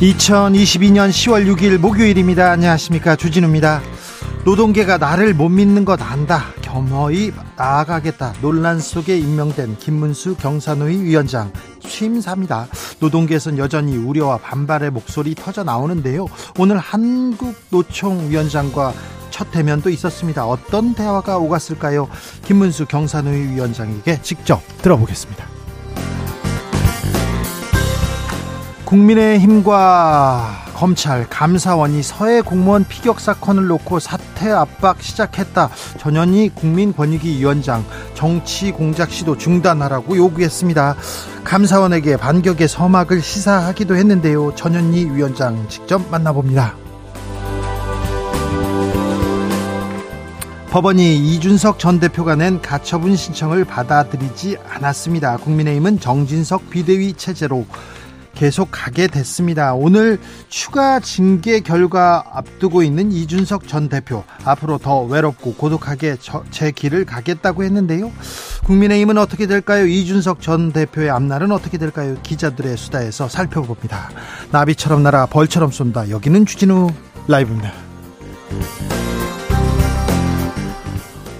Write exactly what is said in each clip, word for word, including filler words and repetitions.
이천이십이년 시월 육일 목요일입니다. 안녕하십니까, 주진우입니다. 노동계가 나를 못 믿는 것 안다, 겸허히 나아가겠다. 논란 속에 임명된 김문수 경사노위 위원장 취임사입니다. 노동계에선 여전히 우려와 반발의 목소리 터져나오는데요, 오늘 한국노총 위원장과 첫 대면도 있었습니다. 어떤 대화가 오갔을까요? 김문수 경사노위 위원장에게 직접 들어보겠습니다. 국민의힘과 검찰, 감사원이 서해 공무원 피격 사건을 놓고 사퇴 압박 시작했다. 전현희 국민권익위원장 정치 공작 시도 중단하라고 요구했습니다. 감사원에게 반격의 서막을 시사하기도 했는데요. 전현희 위원장 직접 만나봅니다. 법원이 이준석 전 대표가 낸 가처분 신청을 받아들이지 않았습니다. 국민의힘은 정진석 비대위 체제로 계속 가게 됐습니다. 오늘 추가 징계 결과 앞두고 있는 이준석 전 대표, 앞으로 더 외롭고 고독하게 저, 제 길을 가겠다고 했는데요. 국민의힘은 어떻게 될까요? 이준석 전 대표의 앞날은 어떻게 될까요? 기자들의 수다에서 살펴봅니다. 나비처럼 날아 벌처럼 쏜다. 여기는 주진우 라이브입니다.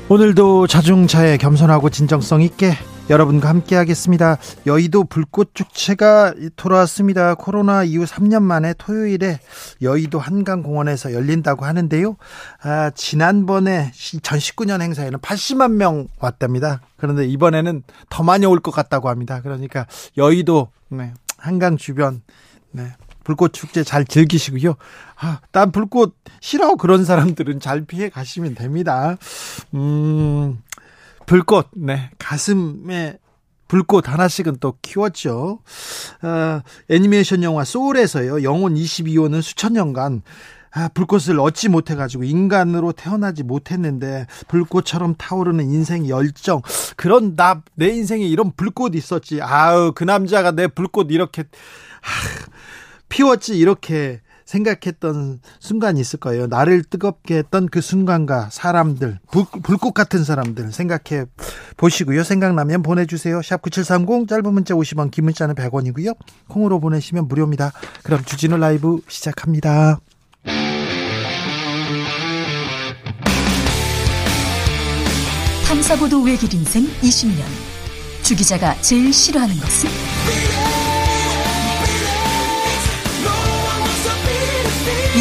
오늘도 자중차에 겸손하고 진정성 있게 여러분과 함께 하겠습니다. 여의도 불꽃 축제가 돌아왔습니다. 코로나 이후 삼 년 만에 토요일에 여의도 한강공원에서 열린다고 하는데요. 아, 지난번에 이천십구년 행사에는 팔십만 명 왔답니다. 그런데 이번에는 더 많이 올 것 같다고 합니다. 그러니까 여의도, 네, 한강 주변, 네, 불꽃 축제 잘 즐기시고요. 아, 난 불꽃 싫어, 그런 사람들은 잘 피해 가시면 됩니다. 음, 불꽃, 네, 가슴에 불꽃 하나씩은 또 키웠죠. 어, 애니메이션 영화 소울에서요, 영혼 이십이호는 수천 년간 아, 불꽃을 얻지 못해가지고 인간으로 태어나지 못했는데 불꽃처럼 타오르는 인생 열정, 그런 나, 내 인생에 이런 불꽃이 있었지, 아우 그 남자가 내 불꽃 이렇게 아, 피웠지, 이렇게 생각했던 순간이 있을 거예요. 나를 뜨겁게 했던 그 순간과 사람들, 불, 불꽃 같은 사람들 생각해 보시고요. 생각나면 보내주세요. 샵 구칠삼공, 짧은 문자 오십원, 긴 문자는 백원이고요. 콩으로 보내시면 무료입니다. 그럼 주진우 라이브 시작합니다. 탐사보도 외길 인생 이십년. 주 기자가 제일 싫어하는 것은? 이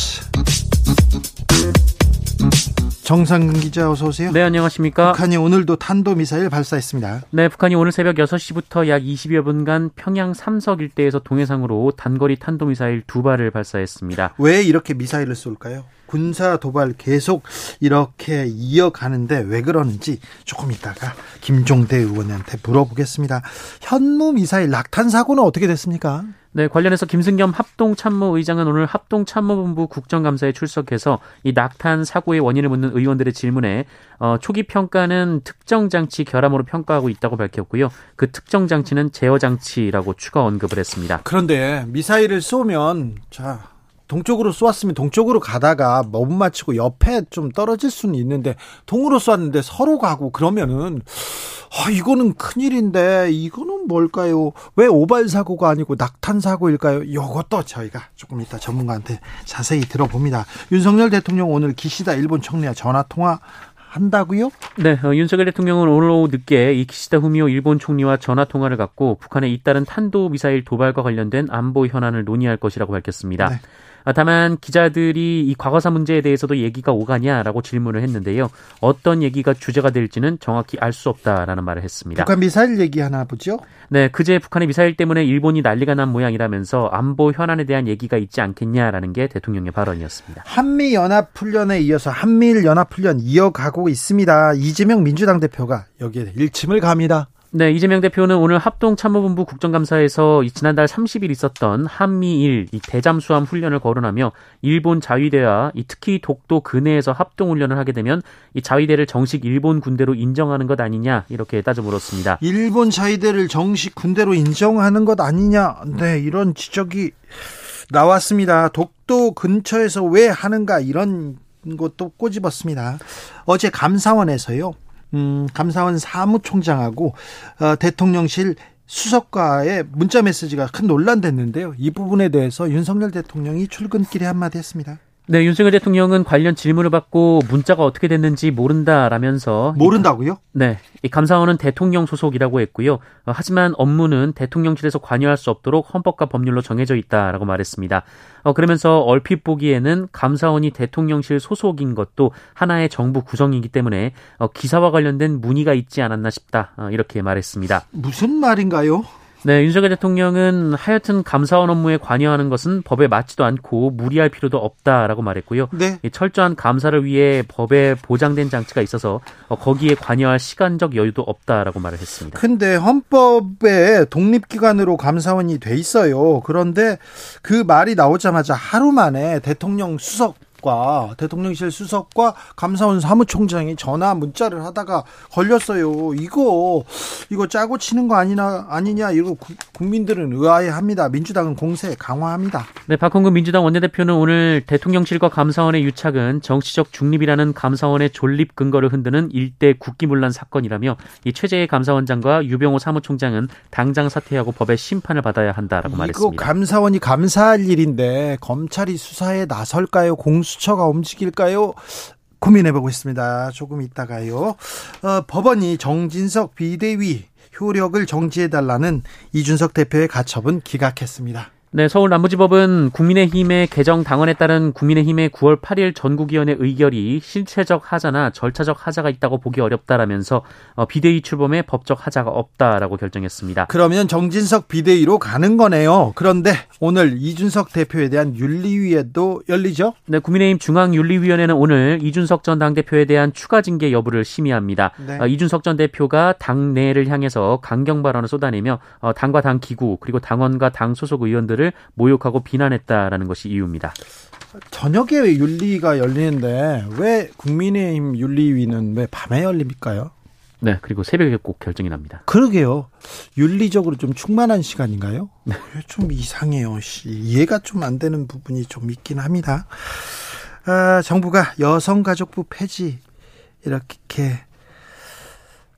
정상근 기자, 어서 오세요. 네, 안녕하십니까. 북한이 오늘도 탄도미사일 발사했습니다. 네, 북한이 오늘 새벽 여섯시부터 약 이십여 분간 평양 삼석 일대에서 동해상으로 단거리 탄도미사일 두 발을 발사했습니다. 왜 이렇게 미사일을 쏠까요? 군사 도발 계속 이렇게 이어가는데 왜 그러는지 조금 이따가 김종대 의원한테 물어보겠습니다. 현무 미사일 낙탄 사고는 어떻게 됐습니까? 네, 관련해서 김승겸 합동참모의장은 오늘 합동참모본부 국정감사에 출석해서 이 낙탄 사고의 원인을 묻는 의원들의 질문에 어, 초기 평가는 특정 장치 결함으로 평가하고 있다고 밝혔고요. 그 특정 장치는 제어 장치라고 추가 언급을 했습니다. 그런데 미사일을 쏘면, 자, 동쪽으로 쏘았으면 동쪽으로 가다가 못 맞추고 옆에 좀 떨어질 수는 있는데, 동으로 쏘았는데 서로 가고 그러면은 아, 이거는 큰일인데 이거는 뭘까요? 왜 오발 사고가 아니고 낙탄 사고일까요? 이것도 저희가 조금 이따 전문가한테 자세히 들어봅니다. 윤석열 대통령 오늘 기시다 일본 총리와 전화 통화 한다고요? 네, 어, 윤석열 대통령은 오늘 오후 늦게 이 기시다 후미오 일본 총리와 전화통화를 갖고 북한의 잇따른 탄도미사일 도발과 관련된 안보 현안을 논의할 것이라고 밝혔습니다. 네. 아, 다만 기자들이 이 과거사 문제에 대해서도 얘기가 오가냐라고 질문을 했는데요. 어떤 얘기가 주제가 될지는 정확히 알 수 없다라는 말을 했습니다. 북한 미사일 얘기 하나 보죠? 네, 그제 북한의 미사일 때문에 일본이 난리가 난 모양이라면서 안보 현안에 대한 얘기가 있지 않겠냐라는 게 대통령의 발언이었습니다. 한미연합훈련에 이어서 한미일연합훈련 이어가고 있습니다. 이재명 민주당 대표가 여기에 일침을 갑니다. 네, 이재명 대표는 오늘 합동참모본부 국정감사에서 지난달 삼십일 있었던 한미일 이 대잠수함 훈련을 거론하며 일본 자위대와 이 특히 독도 근해에서 합동훈련을 하게 되면 이 자위대를 정식 일본 군대로 인정하는 것 아니냐 이렇게 따져 물었습니다. 일본 자위대를 정식 군대로 인정하는 것 아니냐, 네, 이런 지적이 나왔습니다. 독도 근처에서 왜 하는가 이런 것도 꼬집었습니다. 어제 감사원에서요. 음, 감사원 사무총장하고 어, 대통령실 수석과의 문자메시지가 큰 논란됐는데요. 이 부분에 대해서 윤석열 대통령이 출근길에 한마디 했습니다. 네, 윤석열 대통령은 관련 질문을 받고 문자가 어떻게 됐는지 모른다라면서. 모른다고요? 네, 이 감사원은 대통령 소속이라고 했고요. 어, 하지만 업무는 대통령실에서 관여할 수 없도록 헌법과 법률로 정해져 있다라고 말했습니다. 어, 그러면서 얼핏 보기에는 감사원이 대통령실 소속인 것도 하나의 정부 구성이기 때문에 어, 기사와 관련된 문의가 있지 않았나 싶다, 어, 이렇게 말했습니다. 무슨 말인가요? 네, 윤석열 대통령은 하여튼 감사원 업무에 관여하는 것은 법에 맞지도 않고 무리할 필요도 없다라고 말했고요. 네. 철저한 감사를 위해 법에 보장된 장치가 있어서 거기에 관여할 시간적 여유도 없다라고 말을 했습니다. 근데 헌법에 독립기관으로 감사원이 돼 있어요. 그런데 그 말이 나오자마자 하루 만에 대통령 수석 대통령실 수석과 감사원 사무총장이 전화 문자를 하다가 걸렸어요. 이거 이거 짜고 치는 거 아니나 아니냐 이거 구, 국민들은 의아해합니다. 민주당은 공세 강화합니다. 네, 박홍근 민주당 원내대표는 오늘 대통령실과 감사원의 유착은 정치적 중립이라는 감사원의 존립 근거를 흔드는 일대 국기문란 사건이라며 이 최재해 감사원장과 유병호 사무총장은 당장 사퇴하고 법의 심판을 받아야 한다라고 말했습니다. 이거 감사원이 감사할 일인데 검찰이 수사에 나설까요? 공수 수처가 움직일까요? 고민해보고 있습니다. 조금 있다가요. 어, 법원이 정진석 비대위 효력을 정지해달라는 이준석 대표의 가처분 기각했습니다. 네, 서울 남부지법은 국민의힘의 개정 당원에 따른 국민의힘의 구월 팔일 전국위원회 의결이 실체적 하자나 절차적 하자가 있다고 보기 어렵다라면서 비대위 출범에 법적 하자가 없다라고 결정했습니다. 그러면 정진석 비대위로 가는 거네요. 그런데 오늘 이준석 대표에 대한 윤리위에도 열리죠? 네, 국민의힘 중앙윤리위원회는 오늘 이준석 전 당대표에 대한 추가 징계 여부를 심의합니다. 네. 이준석 전 대표가 당내를 향해서 강경 발언을 쏟아내며 당과 당 기구 그리고 당원과 당 소속 의원들 모욕하고 비난했다라는 것이 이유입니다. 저녁에 왜 윤리가 열리는데 왜 국민의힘 윤리위는 왜 밤에 열립니까요? 네, 그리고 새벽에 꼭 결정이 납니다. 그러게요. 윤리적으로 좀 충만한 시간인가요? 네. 좀 이상해요. 이해가 좀 안 되는 부분이 좀 있긴 합니다. 아, 정부가 여성가족부 폐지 이렇게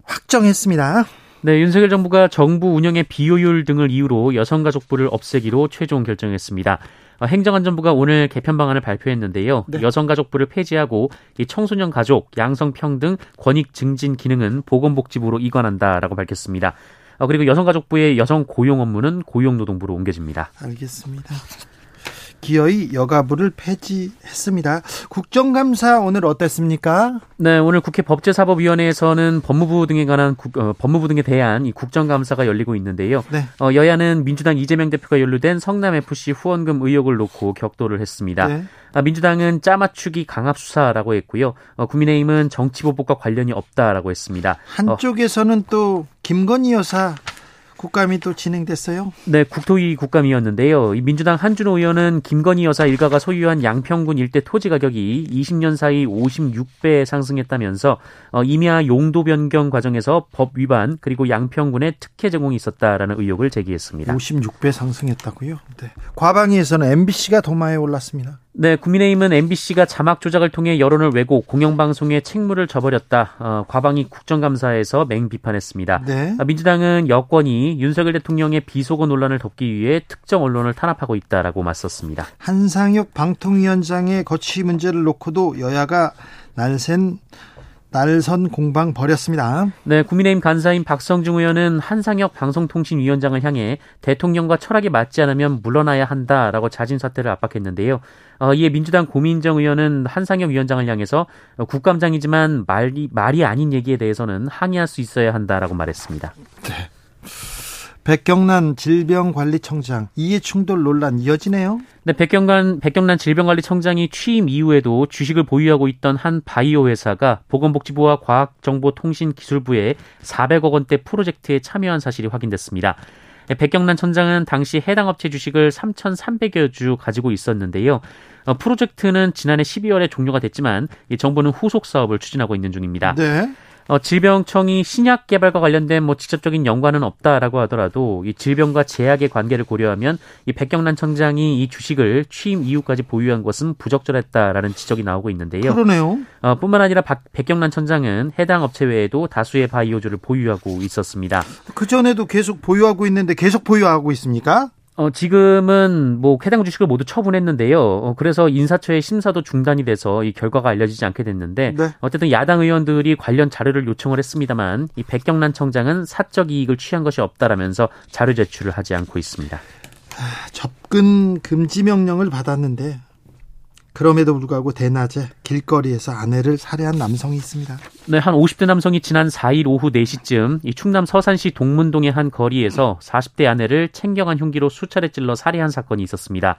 확정했습니다. 네, 윤석열 정부가 정부 운영의 비효율 등을 이유로 여성가족부를 없애기로 최종 결정했습니다. 행정안전부가 오늘 개편 방안을 발표했는데요. 네. 여성가족부를 폐지하고 청소년 가족, 양성평등, 권익 증진 기능은 보건복지부로 이관한다라고 밝혔습니다. 그리고 여성가족부의 여성 고용 업무는 고용노동부로 옮겨집니다. 알겠습니다. 기어이 여가부를 폐지했습니다. 국정감사 오늘 어땠습니까? 네, 오늘 국회 법제사법위원회에서는 법무부 등에 관한 국, 어, 법무부 등에 대한 이 국정감사가 열리고 있는데요. 네. 어, 여야는 민주당 이재명 대표가 연루된 성남에프씨 후원금 의혹을 놓고 격돌을 했습니다. 네. 아, 민주당은 짜맞추기 강압수사라고 했고요. 어, 국민의힘은 정치보복과 관련이 없다라고 했습니다. 한쪽에서는 어, 또 김건희 여사 국감이 또 진행됐어요? 네, 국토위 국감이었는데요. 민주당 한준호 의원은 김건희 여사 일가가 소유한 양평군 일대 토지 가격이 이십 년 사이 오십육 배 상승했다면서 임야 용도 변경 과정에서 법 위반 그리고 양평군에 특혜 제공이 있었다라는 의혹을 제기했습니다. 오십육 배 상승했다고요? 네. 과방위에서는 엠비씨가 도마에 올랐습니다. 네, 국민의힘은 엠비씨가 자막 조작을 통해 여론을 왜곡, 공영방송에 책무를 져버렸다. 어, 과방위 국정감사에서 맹비판했습니다. 네. 민주당은 여권이 윤석열 대통령의 비속어 논란을 덮기 위해 특정 언론을 탄압하고 있다라고 맞섰습니다. 한상혁 방통위원장의 거취 문제를 놓고도 여야가 날쌘 날선 공방 벌였습니다. 네, 국민의힘 간사인 박성중 의원은 한상혁 방송통신위원장을 향해 대통령과 철학이 맞지 않으면 물러나야 한다라고 자진사퇴를 압박했는데요. 어, 이에 민주당 고민정 의원은 한상혁 위원장을 향해서 국감장이지만 말이, 말이 아닌 얘기에 대해서는 항의할 수 있어야 한다라고 말했습니다. 네. 백경란 질병관리청장 이해충돌 논란 이어지네요. 네, 백경란, 백경란 질병관리청장이 취임 이후에도 주식을 보유하고 있던 한 바이오 회사가 보건복지부와 과학정보통신기술부의 사백억 원대 프로젝트에 참여한 사실이 확인됐습니다. 백경란 청장은 당시 해당 업체 주식을 삼천삼백여 주 가지고 있었는데요. 프로젝트는 지난해 십이월에 종료가 됐지만 정부는 후속 사업을 추진하고 있는 중입니다. 네. 어, 질병청이 신약 개발과 관련된 뭐 직접적인 연관은 없다라고 하더라도 이 질병과 제약의 관계를 고려하면 이 백경란 청장이 이 주식을 취임 이후까지 보유한 것은 부적절했다라는 지적이 나오고 있는데요. 그러네요. 어, 뿐만 아니라 박, 백경란 청장은 해당 업체 외에도 다수의 바이오주를 보유하고 있었습니다. 그전에도 계속 보유하고 있는데 계속 보유하고 있습니까? 어, 지금은 뭐 해당 주식을 모두 처분했는데요. 어, 그래서 인사처의 심사도 중단이 돼서 이 결과가 알려지지 않게 됐는데 네. 어쨌든 야당 의원들이 관련 자료를 요청을 했습니다만 이 백경란 청장은 사적 이익을 취한 것이 없다라면서 자료 제출을 하지 않고 있습니다. 아, 접근 금지 명령을 받았는데 그럼에도 불구하고 대낮에 길거리에서 아내를 살해한 남성이 있습니다. 네, 한 오십 대 남성이 지난 사일 오후 네 시쯤 이 충남 서산시 동문동의 한 거리에서 사십 대 아내를 챙겨간 흉기로 수차례 찔러 살해한 사건이 있었습니다.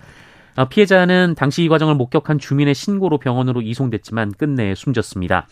피해자는 당시 이 과정을 목격한 주민의 신고로 병원으로 이송됐지만 끝내 숨졌습니다.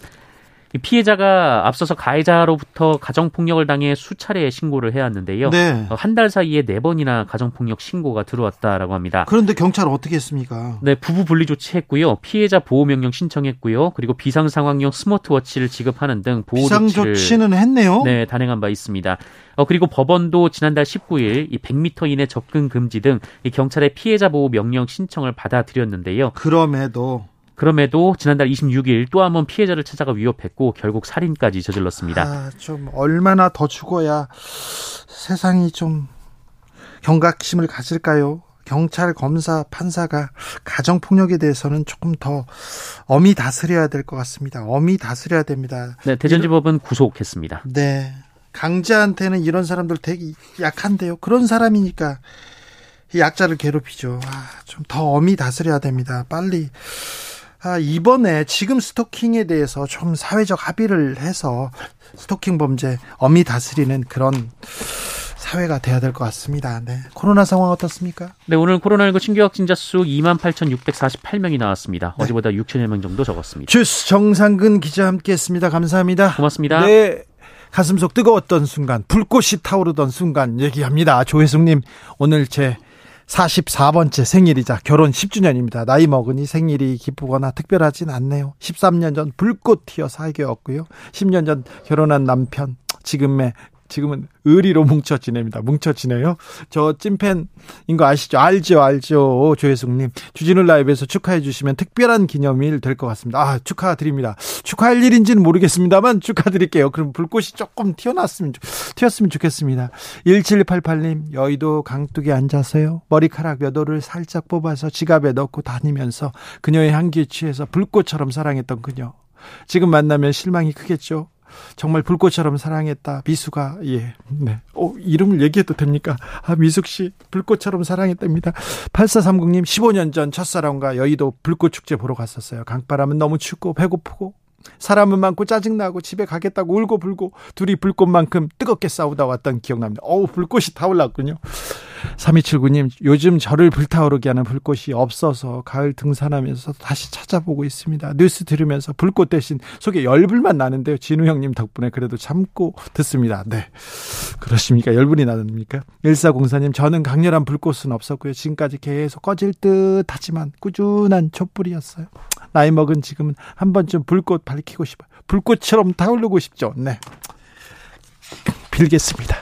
피해자가 앞서서 가해자로부터 가정폭력을 당해 수차례 신고를 해왔는데요. 네. 한 달 사이에 네 번이나 가정폭력 신고가 들어왔다라고 합니다. 그런데 경찰은 어떻게 했습니까? 네, 부부 분리 조치했고요. 피해자 보호명령 신청했고요. 그리고 비상상황용 스마트워치를 지급하는 등 보호조치를 비상조치는 했네요. 네, 단행한 바 있습니다. 어, 그리고 법원도 지난달 십구일 이 백 미터 이내 접근 금지 등 이 경찰의 피해자 보호명령 신청을 받아들였는데요. 그럼에도 그럼에도 지난달 이십육일 또 한 번 피해자를 찾아가 위협했고 결국 살인까지 저질렀습니다. 아, 좀 얼마나 더 죽어야 세상이 좀 경각심을 가질까요? 경찰, 검사, 판사가 가정폭력에 대해서는 조금 더 엄히 다스려야 될 것 같습니다. 엄히 다스려야 됩니다. 네, 대전지법은 구속했습니다. 네, 강자한테는 이런 사람들 되게 약한데요. 그런 사람이니까 약자를 괴롭히죠. 아, 좀 더 엄히 다스려야 됩니다. 빨리. 아, 이번에 지금 스토킹에 대해서 좀 사회적 합의를 해서 스토킹 범죄 엄히 다스리는 그런 사회가 돼야 될 것 같습니다. 네. 코로나 상황 어떻습니까? 네, 오늘 코로나십구 신규 확진자 수 이만 팔천육백사십팔 명이 나왔습니다. 네. 어제보다 육천여 명 정도 적었습니다. 주스 정상근 기자 함께했습니다. 감사합니다. 고맙습니다. 네. 가슴 속 뜨거웠던 순간, 불꽃이 타오르던 순간 얘기합니다. 조혜숙님, 오늘 제 사십사 번째 생일이자 결혼 십 주년입니다. 나이 먹으니 생일이 기쁘거나 특별하진 않네요. 십삼 년 전 불꽃 튀어 사귀었고요. 십 년 전 결혼한 남편, 지금의, 지금은 의리로 뭉쳐 지냅니다. 뭉쳐 지내요. 저 찐팬인 거 아시죠? 알죠, 알죠. 조혜숙님. 주진우 라이브에서 축하해 주시면 특별한 기념일 될 것 같습니다. 아, 축하드립니다. 축하할 일인지는 모르겠습니다만 축하드릴게요. 그럼 불꽃이 조금 튀어났으면, 튀었으면 좋겠습니다. 일칠팔팔 님, 여의도 강둑에 앉아서요. 머리카락 여도를 살짝 뽑아서 지갑에 넣고 다니면서 그녀의 향기에 취해서 불꽃처럼 사랑했던 그녀. 지금 만나면 실망이 크겠죠? 정말 불꽃처럼 사랑했다. 미숙아. 예. 네. 어, 이름을 얘기해도 됩니까? 아, 미숙 씨 불꽃처럼 사랑했답니다. 팔사삼공 님, 십오 년 전 첫사랑과 여의도 불꽃 축제 보러 갔었어요. 강바람은 너무 춥고 배고프고 사람은 많고 짜증나고 집에 가겠다고 울고 불고 둘이 불꽃만큼 뜨겁게 싸우다 왔던 기억납니다. 어우, 불꽃이 타올랐군요. 삼이칠구 님, 요즘 저를 불타오르게 하는 불꽃이 없어서 가을 등산하면서 다시 찾아보고 있습니다. 뉴스 들으면서 불꽃 대신 속에 열불만 나는데요. 진우 형님 덕분에 그래도 참고 듣습니다. 네, 그렇습니까? 열불이 나십니까? 일사공사 님, 저는 강렬한 불꽃은 없었고요. 지금까지 계속 꺼질 듯 하지만 꾸준한 촛불이었어요. 나이 먹은 지금은 한 번쯤 불꽃 밝히고 싶어요. 불꽃처럼 타오르고 싶죠. 네, 빌겠습니다.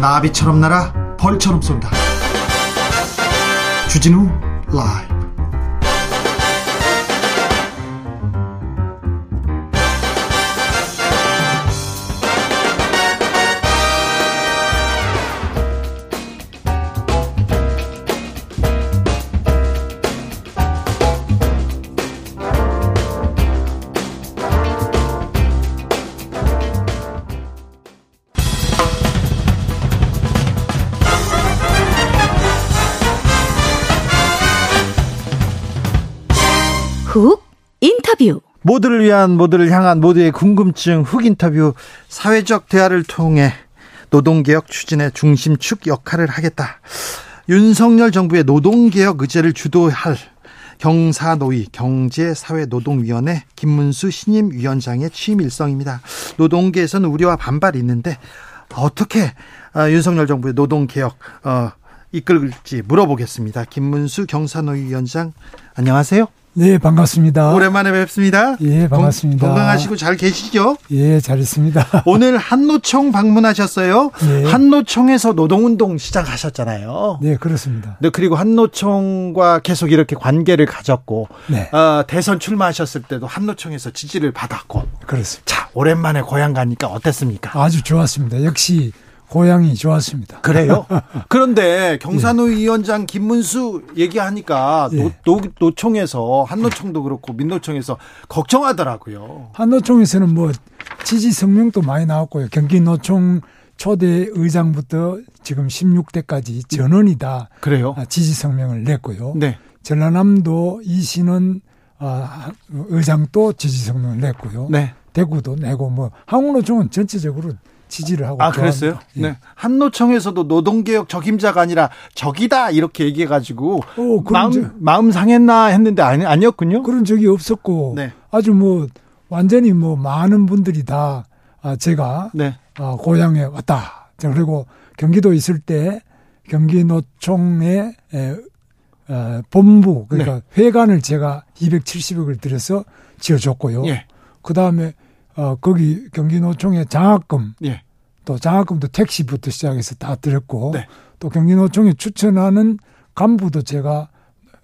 나비처럼 날아 벌처럼 쏜다. 주진우 라이브. 훅 인터뷰. 모두를 위한, 모두를 향한, 모두의 궁금증 훅 인터뷰. 사회적 대화를 통해 노동개혁 추진의 중심축 역할을 하겠다. 윤석열 정부의 노동개혁 의제를 주도할 경사노위 경제사회노동위원회 김문수 신임 위원장의 취임 일성입니다. 노동계에서는 우려와 반발이 있는데 어떻게 윤석열 정부의 노동개혁 이끌지 물어보겠습니다. 김문수 경사노위 위원장 안녕하세요. 네, 반갑습니다. 오랜만에 뵙습니다. 예, 반갑습니다. 건, 건강하시고 잘 계시죠? 예, 잘 있습니다. 오늘 한노총 방문하셨어요. 예. 한노총에서 노동운동 시작하셨잖아요. 네, 그렇습니다. 네, 그리고 한노총과 계속 이렇게 관계를 가졌고, 네. 어, 대선 출마하셨을 때도 한노총에서 지지를 받았고. 그렇습니다. 자, 오랜만에 고향 가니까 어땠습니까? 아주 좋았습니다. 역시 고향이 좋았습니다. 그래요? 그런데 경사노위 예. 위원장 김문수 얘기하니까 예. 노, 노총에서 한노총도 그렇고 민노총에서 걱정하더라고요. 한노총에서는 뭐 지지 성명도 많이 나왔고요. 경기노총 초대 의장부터 지금 십육 대까지 전원이 다 그래요? 지지 성명을 냈고요. 네. 전라남도 이신원 의장도 지지 성명을 냈고요. 네. 대구도 내고 뭐 한국노총은 전체적으로 지지를 하고. 아, 그랬어요? 예. 네. 한노총에서도 노동개혁 적임자가 아니라 적이다 이렇게 얘기해가지고 오, 마음, 저, 마음 상했나 했는데 아니, 아니었군요. 그런 적이 없었고 네. 아주 뭐 완전히 뭐 많은 분들이 다 아, 제가 네. 아, 고향에 왔다. 그리고 경기도 있을 때 경기노총의 에, 에, 본부 그러니까 네. 회관을 제가 이백칠십억을 들여서 지어줬고요. 예. 그다음에 어, 거기 경기노총의 장학금, 예. 또 장학금도 택시부터 시작해서 다 드렸고, 네. 또 경기노총이 추천하는 간부도 제가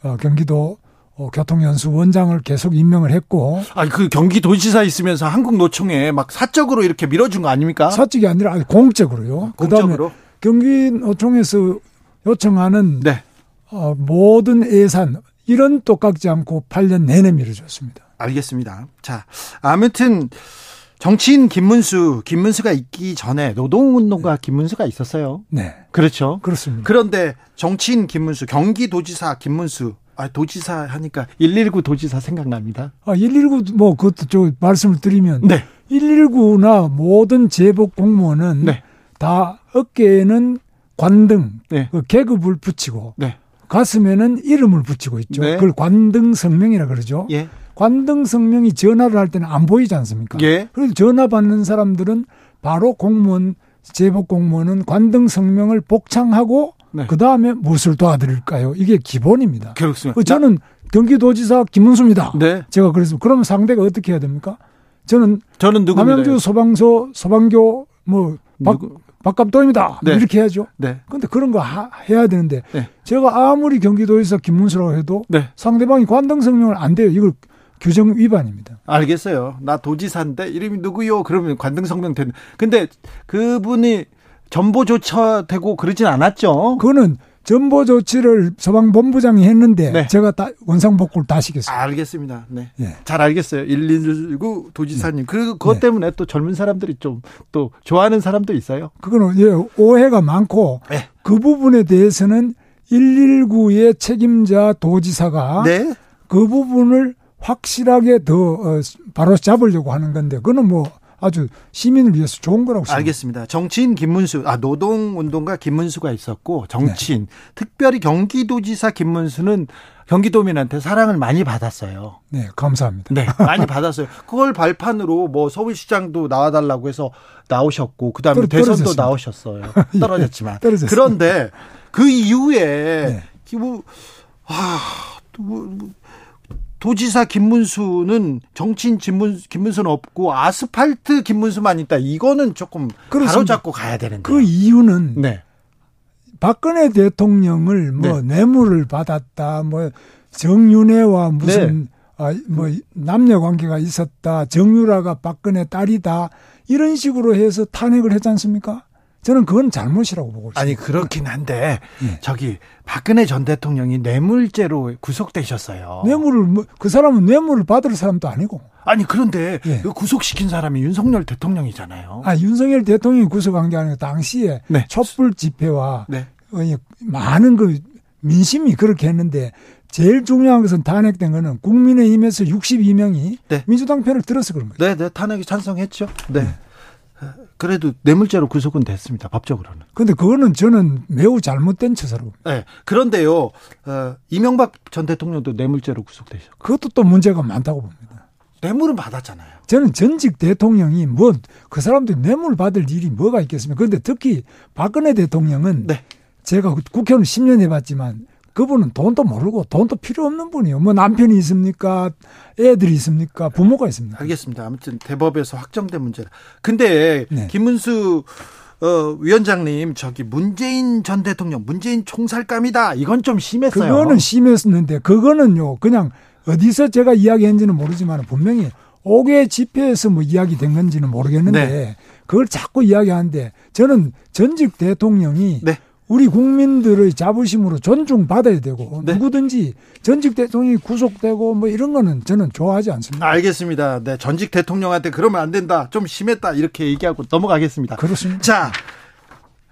어, 경기도 어, 교통연수원장을 계속 임명을 했고. 아, 그 경기도지사 있으면서 한국노총에 막 사적으로 이렇게 밀어준 거 아닙니까? 사적이 아니라 아니, 공적으로요. 아, 공적으로? 그다음에 경기노총에서 요청하는 네. 어, 모든 예산, 이런 또 깎지 않고 팔 년 내내 밀어줬습니다. 알겠습니다. 자, 아무튼 정치인 김문수, 김문수가 있기 전에 노동운동가 네. 김문수가 있었어요. 네, 그렇죠. 그렇습니다. 그런데 정치인 김문수, 경기도지사 김문수, 아, 도지사 하니까 일일구 도지사 생각납니다. 아, 일일구 뭐 그것도 저 말씀을 드리면, 네, 일일구나 모든 제복 공무원은 네. 다 어깨에는 관등, 네. 그 계급을 붙이고. 네. 가슴에는 이름을 붙이고 있죠. 네. 그걸 관등성명이라 그러죠. 예. 관등성명이 전화를 할 때는 안 보이지 않습니까? 예. 그래서 전화 받는 사람들은 바로 공무원, 제복 공무원은 관등성명을 복창하고 네. 그다음에 무엇을 도와드릴까요? 이게 기본입니다. 그렇습니다. 저는 경기도지사 김문수입니다. 네. 제가 그래서 그러면 상대가 어떻게 해야 됩니까? 저는 저는 누구입니다. 남양주 소방서 소방교 뭐 박, 박감도입니다. 네. 이렇게 해야죠. 그런데 네. 그런 거 하, 해야 되는데 네. 제가 아무리 경기도에서 김문수라고 해도 네. 상대방이 관등성명을 안 돼요. 이걸 규정 위반입니다. 알겠어요. 나 도지사인데 이름이 누구요? 그러면 관등성명 되는. 근데 그분이 전보조처되고 그러진 않았죠. 그거는 전보조치를 소방본부장이 했는데 네. 제가 다 원상복구를 다시 하겠습니다. 알겠습니다. 네. 네. 잘 알겠어요. 일일구 도지사님. 네. 그것 네. 때문에 또 젊은 사람들이 좀 또 좋아하는 사람도 있어요. 그거는 예, 오해가 많고 네. 그 부분에 대해서는 일일구의 책임자 도지사가 네. 그 부분을 확실하게 더 바로 잡으려고 하는 건데 그거는 뭐 아주 시민을 위해서 좋은 거라고 생각합니다. 알겠습니다. 정치인 김문수, 아, 노동운동가 김문수가 있었고 정치인, 네. 특별히 경기도지사 김문수는 경기도민한테 사랑을 많이 받았어요. 네, 감사합니다. 네, 많이 받았어요. 그걸 발판으로 뭐 서울시장도 나와달라고 해서 나오셨고 그다음에 떨, 대선도 떨어졌습니다. 나오셨어요. 떨어졌지만. 예, 떨어졌습니다. 그런데 그 이후에 네. 뭐, 아, 뭐, 뭐. 도지사 김문수는 정치인 김문수, 김문수는 없고 아스팔트 김문수만 있다. 이거는 조금 바로잡고 가야 되는데. 그 이유는 네. 박근혜 대통령을 뭐 네. 뇌물을 받았다. 뭐 정윤회와 무슨 네. 아, 뭐 남녀 관계가 있었다. 정유라가 박근혜 딸이다. 이런 식으로 해서 탄핵을 했지 않습니까? 저는 그건 잘못이라고 보고 있습니다. 아니 그렇긴 한데 네. 저기 박근혜 전 대통령이 뇌물죄로 구속되셨어요. 뇌물을 뭐, 그 사람은 뇌물을 받을 사람도 아니고. 아니 그런데 네. 그 구속시킨 사람이 윤석열 대통령이잖아요. 아, 윤석열 대통령이 구속한 게 아니고 당시에 네. 촛불 집회와 네. 많은 그 민심이 그렇게 했는데 제일 중요한 것은 탄핵된 거는 국민의힘에서 육십이 명이 네. 민주당 편을 들어서 그런 거죠. 네, 네. 탄핵이 찬성했죠. 네. 네. 그래도 뇌물죄로 구속은 됐습니다. 법적으로는. 그런데 그거는 저는 매우 잘못된 처사로. 네. 그런데요. 어, 이명박 전 대통령도 뇌물죄로 구속되셨고. 그것도 또 문제가 많다고 봅니다. 뇌물은 받았잖아요. 저는 전직 대통령이 뭐 그 사람들이 뇌물 받을 일이 뭐가 있겠습니까? 그런데 특히 박근혜 대통령은 네. 제가 국회의원 십 년 해봤지만 그분은 돈도 모르고 돈도 필요 없는 분이에요. 뭐 남편이 있습니까? 애들이 있습니까? 부모가 있습니까? 알겠습니다. 아무튼 대법에서 확정된 문제다. 근데 네. 김문수 어, 위원장님 저기 문재인 전 대통령 문재인 총살감이다. 이건 좀 심했어요. 그거는 심했는데 그거는요. 그냥 어디서 제가 이야기했는지는 모르지만 분명히 옥외 집회에서 뭐 이야기된 건지는 모르겠는데 네. 그걸 자꾸 이야기하는데 저는 전직 대통령이 네. 우리 국민들의 자부심으로 존중받아야 되고 네. 누구든지 전직 대통령이 구속되고 뭐 이런 거는 저는 좋아하지 않습니다. 알겠습니다. 네, 전직 대통령한테 그러면 안 된다. 좀 심했다. 이렇게 얘기하고 넘어가겠습니다. 그렇습니다. 자,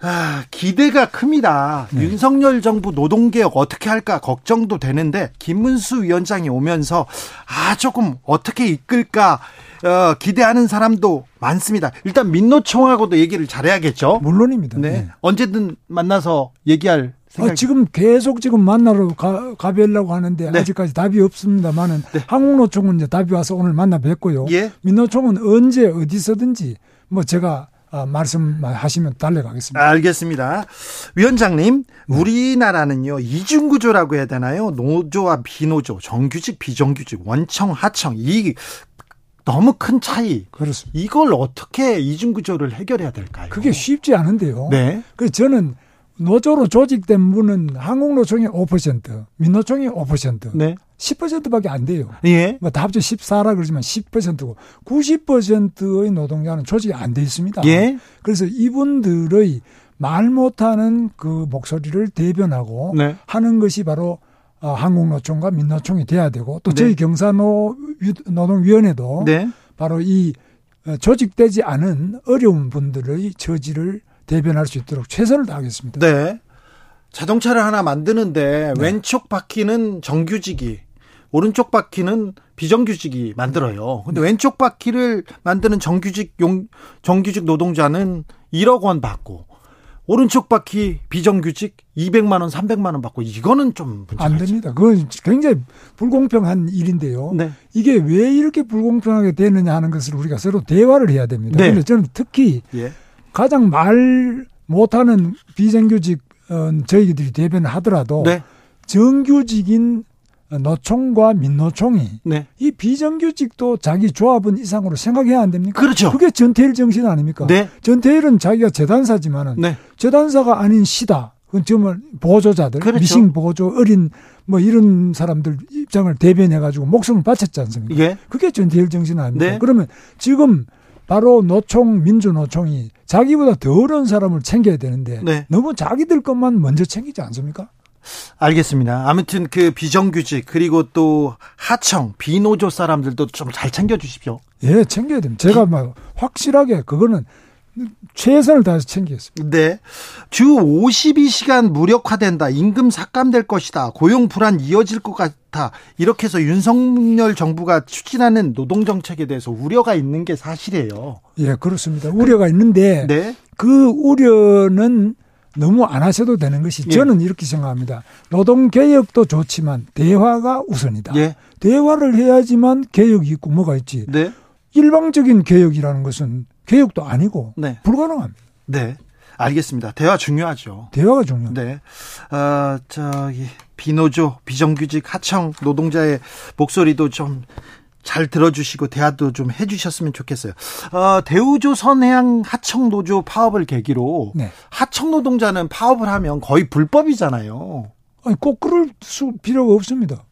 아, 기대가 큽니다. 네. 윤석열 정부 노동개혁 어떻게 할까 걱정도 되는데 김문수 위원장이 오면서 아 조금 어떻게 이끌까 어, 기대하는 사람도 많습니다. 일단 민노총하고도 얘기를 잘해야겠죠. 물론입니다. 네. 네. 언제든 만나서 얘기할 생각. 아, 지금 계속 지금 만나러 가, 가보려고 하는데 네. 아직까지 답이 없습니다만은 네. 한국노총은 이제 답이 와서 오늘 만나 뵙고요. 예. 민노총은 언제 어디서든지 뭐 제가 아, 말씀하시면 달려가겠습니다. 알겠습니다. 위원장님, 네. 우리나라는요, 이중구조라고 해야 되나요? 노조와 비노조, 정규직, 비정규직, 원청, 하청, 이 너무 큰 차이. 그렇습니다. 이걸 어떻게 이중구조를 해결해야 될까요? 그게 쉽지 않은데요. 네. 그래서 저는 노조로 조직된 분은 한국노총이 오 퍼센트, 민노총이 오 퍼센트, 네. 십 퍼센트밖에 안 돼요. 예. 뭐 다 합쳐 십사라 그러지만 십 퍼센트고 구십 퍼센트의 노동자는 조직이 안 돼 있습니다. 예. 그래서 이분들의 말 못하는 그 목소리를 대변하고 네. 하는 것이 바로 한국노총과 민노총이 돼야 되고 또 네. 저희 경사노동위원회도 네. 바로 이 조직되지 않은 어려운 분들의 처지를 대변할 수 있도록 최선을 다하겠습니다. 네. 자동차를 하나 만드는데 네. 왼쪽 바퀴는 정규직이 오른쪽 바퀴는 비정규직이 만들어요. 근데 네. 왼쪽 바퀴를 만드는 정규직 용 정규직 노동자는 일억 원 받고 오른쪽 바퀴 비정규직 이백만 원, 삼백만 원 받고 이거는 좀 문제가 안 됩니다. 그건 굉장히 불공평한 일인데요. 네. 이게 왜 이렇게 불공평하게 되느냐 하는 것을 우리가 서로 대화를 해야 됩니다. 네. 근데 저는 특히 예. 가장 말 못하는 비정규직 저희들이 대변을 하더라도 네. 정규직인 노총과 민노총이 네. 이 비정규직도 자기 조합은 이상으로 생각해야 안 됩니까? 그렇죠. 그게 전태일 정신 아닙니까? 네. 전태일은 자기가 재단사지만은 네. 재단사가 아닌 시다. 그건 정말 보조자들, 그렇죠. 미싱 보조, 어린 뭐 이런 사람들 입장을 대변해가지고 목숨을 바쳤지 않습니까? 예. 그게 전태일 정신 아닙니까? 네. 그러면 지금 바로 노총, 민주노총이 자기보다 더 어려운 사람을 챙겨야 되는데 네. 너무 자기들 것만 먼저 챙기지 않습니까? 알겠습니다. 아무튼 그 비정규직 그리고 또 하청, 비노조 사람들도 좀 잘 챙겨주십시오. 예, 챙겨야 됩니다. 제가 막 확실하게 그거는 최선을 다해서 챙기겠습니다. 네. 주 오십이 시간 무력화된다. 임금 삭감될 것이다. 고용 불안 이어질 것 같아. 이렇게 해서 윤석열 정부가 추진하는 노동정책에 대해서 우려가 있는 게 사실이에요. 예, 그렇습니다. 우려가 있는데 네. 그 우려는 너무 안 하셔도 되는 것이 저는 예. 이렇게 생각합니다. 노동개혁도 좋지만 대화가 우선이다. 예. 대화를 해야지만 개혁이 있고 뭐가 있지. 네. 일방적인 개혁이라는 것은 개혁도 아니고 네. 불가능합니다. 네, 알겠습니다. 대화 중요하죠. 대화가 중요합니다. 네, 어, 저기 비노조, 비정규직, 하청 노동자의 목소리도 좀 잘 들어주시고 대화도 좀 해주셨으면 좋겠어요. 어, 대우조 선해양 하청 노조 파업을 계기로 네. 하청 노동자는 파업을 하면 거의 불법이잖아요. 아니, 꼭 그럴 필요가 없습니다.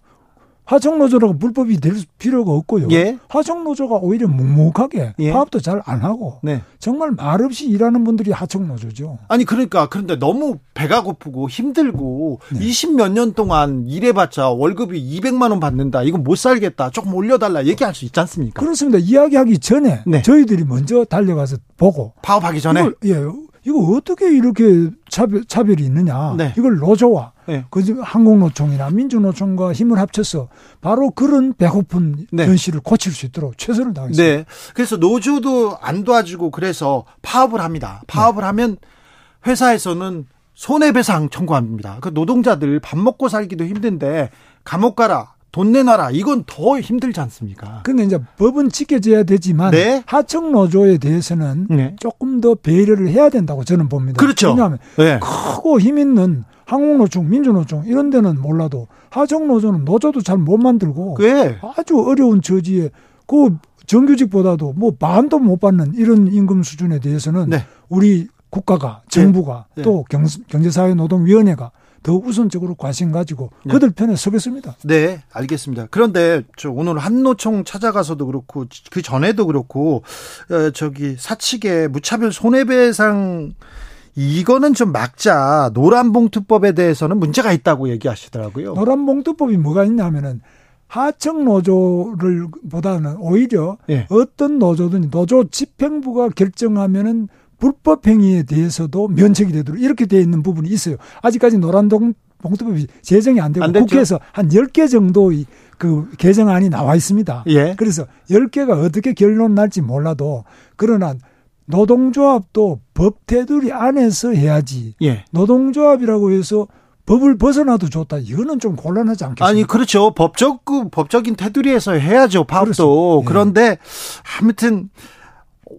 하청노조라고 불법이 될 필요가 없고요. 예? 하청노조가 오히려 묵묵하게 예? 파업도 잘 안 하고 네. 정말 말없이 일하는 분들이 하청노조죠. 아니 그러니까 그런데 너무 배가 고프고 힘들고 네. 이십몇 년 동안 일해봤자 월급이 이백만 원 받는다. 이거 못 살겠다. 조금 올려달라 얘기할 수 있지 않습니까? 그렇습니다. 이야기하기 전에 네. 저희들이 먼저 달려가서 보고. 파업하기 전에? 이걸, 예. 이거 어떻게 이렇게 차별, 차별이 있느냐. 네. 이걸 노조와 네. 그 한국노총이나 민주노총과 힘을 합쳐서 바로 그런 배고픈 네. 현실을 고칠 수 있도록 최선을 다하겠습니다. 네. 그래서 노조도 안 도와주고 그래서 파업을 합니다. 파업을 네. 하면 회사에서는 손해배상 청구합니다. 그 노동자들 밥 먹고 살기도 힘든데 감옥 가라. 돈 내놔라. 이건 더 힘들지 않습니까? 근데 이제 법은 지켜져야 되지만 네? 하청 노조에 대해서는 네. 조금 더 배려를 해야 된다고 저는 봅니다. 그렇죠. 왜냐하면 네. 크고 힘 있는 한국노총, 민주노총 이런 데는 몰라도 하청 노조는 노조도 잘 못 만들고 네. 아주 어려운 처지에 그 정규직보다도 뭐 반도 못 받는 이런 임금 수준에 대해서는 네. 우리 국가가 정부가 네. 또 경, 경제사회노동위원회가 더 우선적으로 관심 가지고 네. 그들 편에 서겠습니다. 네, 알겠습니다. 그런데 저 오늘 한노총 찾아가서도 그렇고 그 전에도 그렇고 어, 저기 사측의 무차별 손해배상 이거는 좀 막자. 노란봉투법에 대해서는 문제가 있다고 얘기하시더라고요. 노란봉투법이 뭐가 있냐면은 하청 노조를 보다는 오히려 네. 어떤 노조든 노조 집행부가 결정하면은. 불법 행위에 대해서도 면책이 되도록 이렇게 되어 있는 부분이 있어요. 아직까지 노란봉투법이 제정이 안 되고 안 국회에서 한 열 개 정도의 그 개정안이 나와 있습니다. 예. 그래서 열 개가 어떻게 결론 날지 몰라도 그러나 노동조합도 법 테두리 안에서 해야지 예. 노동조합이라고 해서 법을 벗어나도 좋다. 이거는 좀 곤란하지 않겠습니까? 아니 그렇죠. 법적, 그 법적인 테두리에서 해야죠. 파업도. 예. 그런데 아무튼.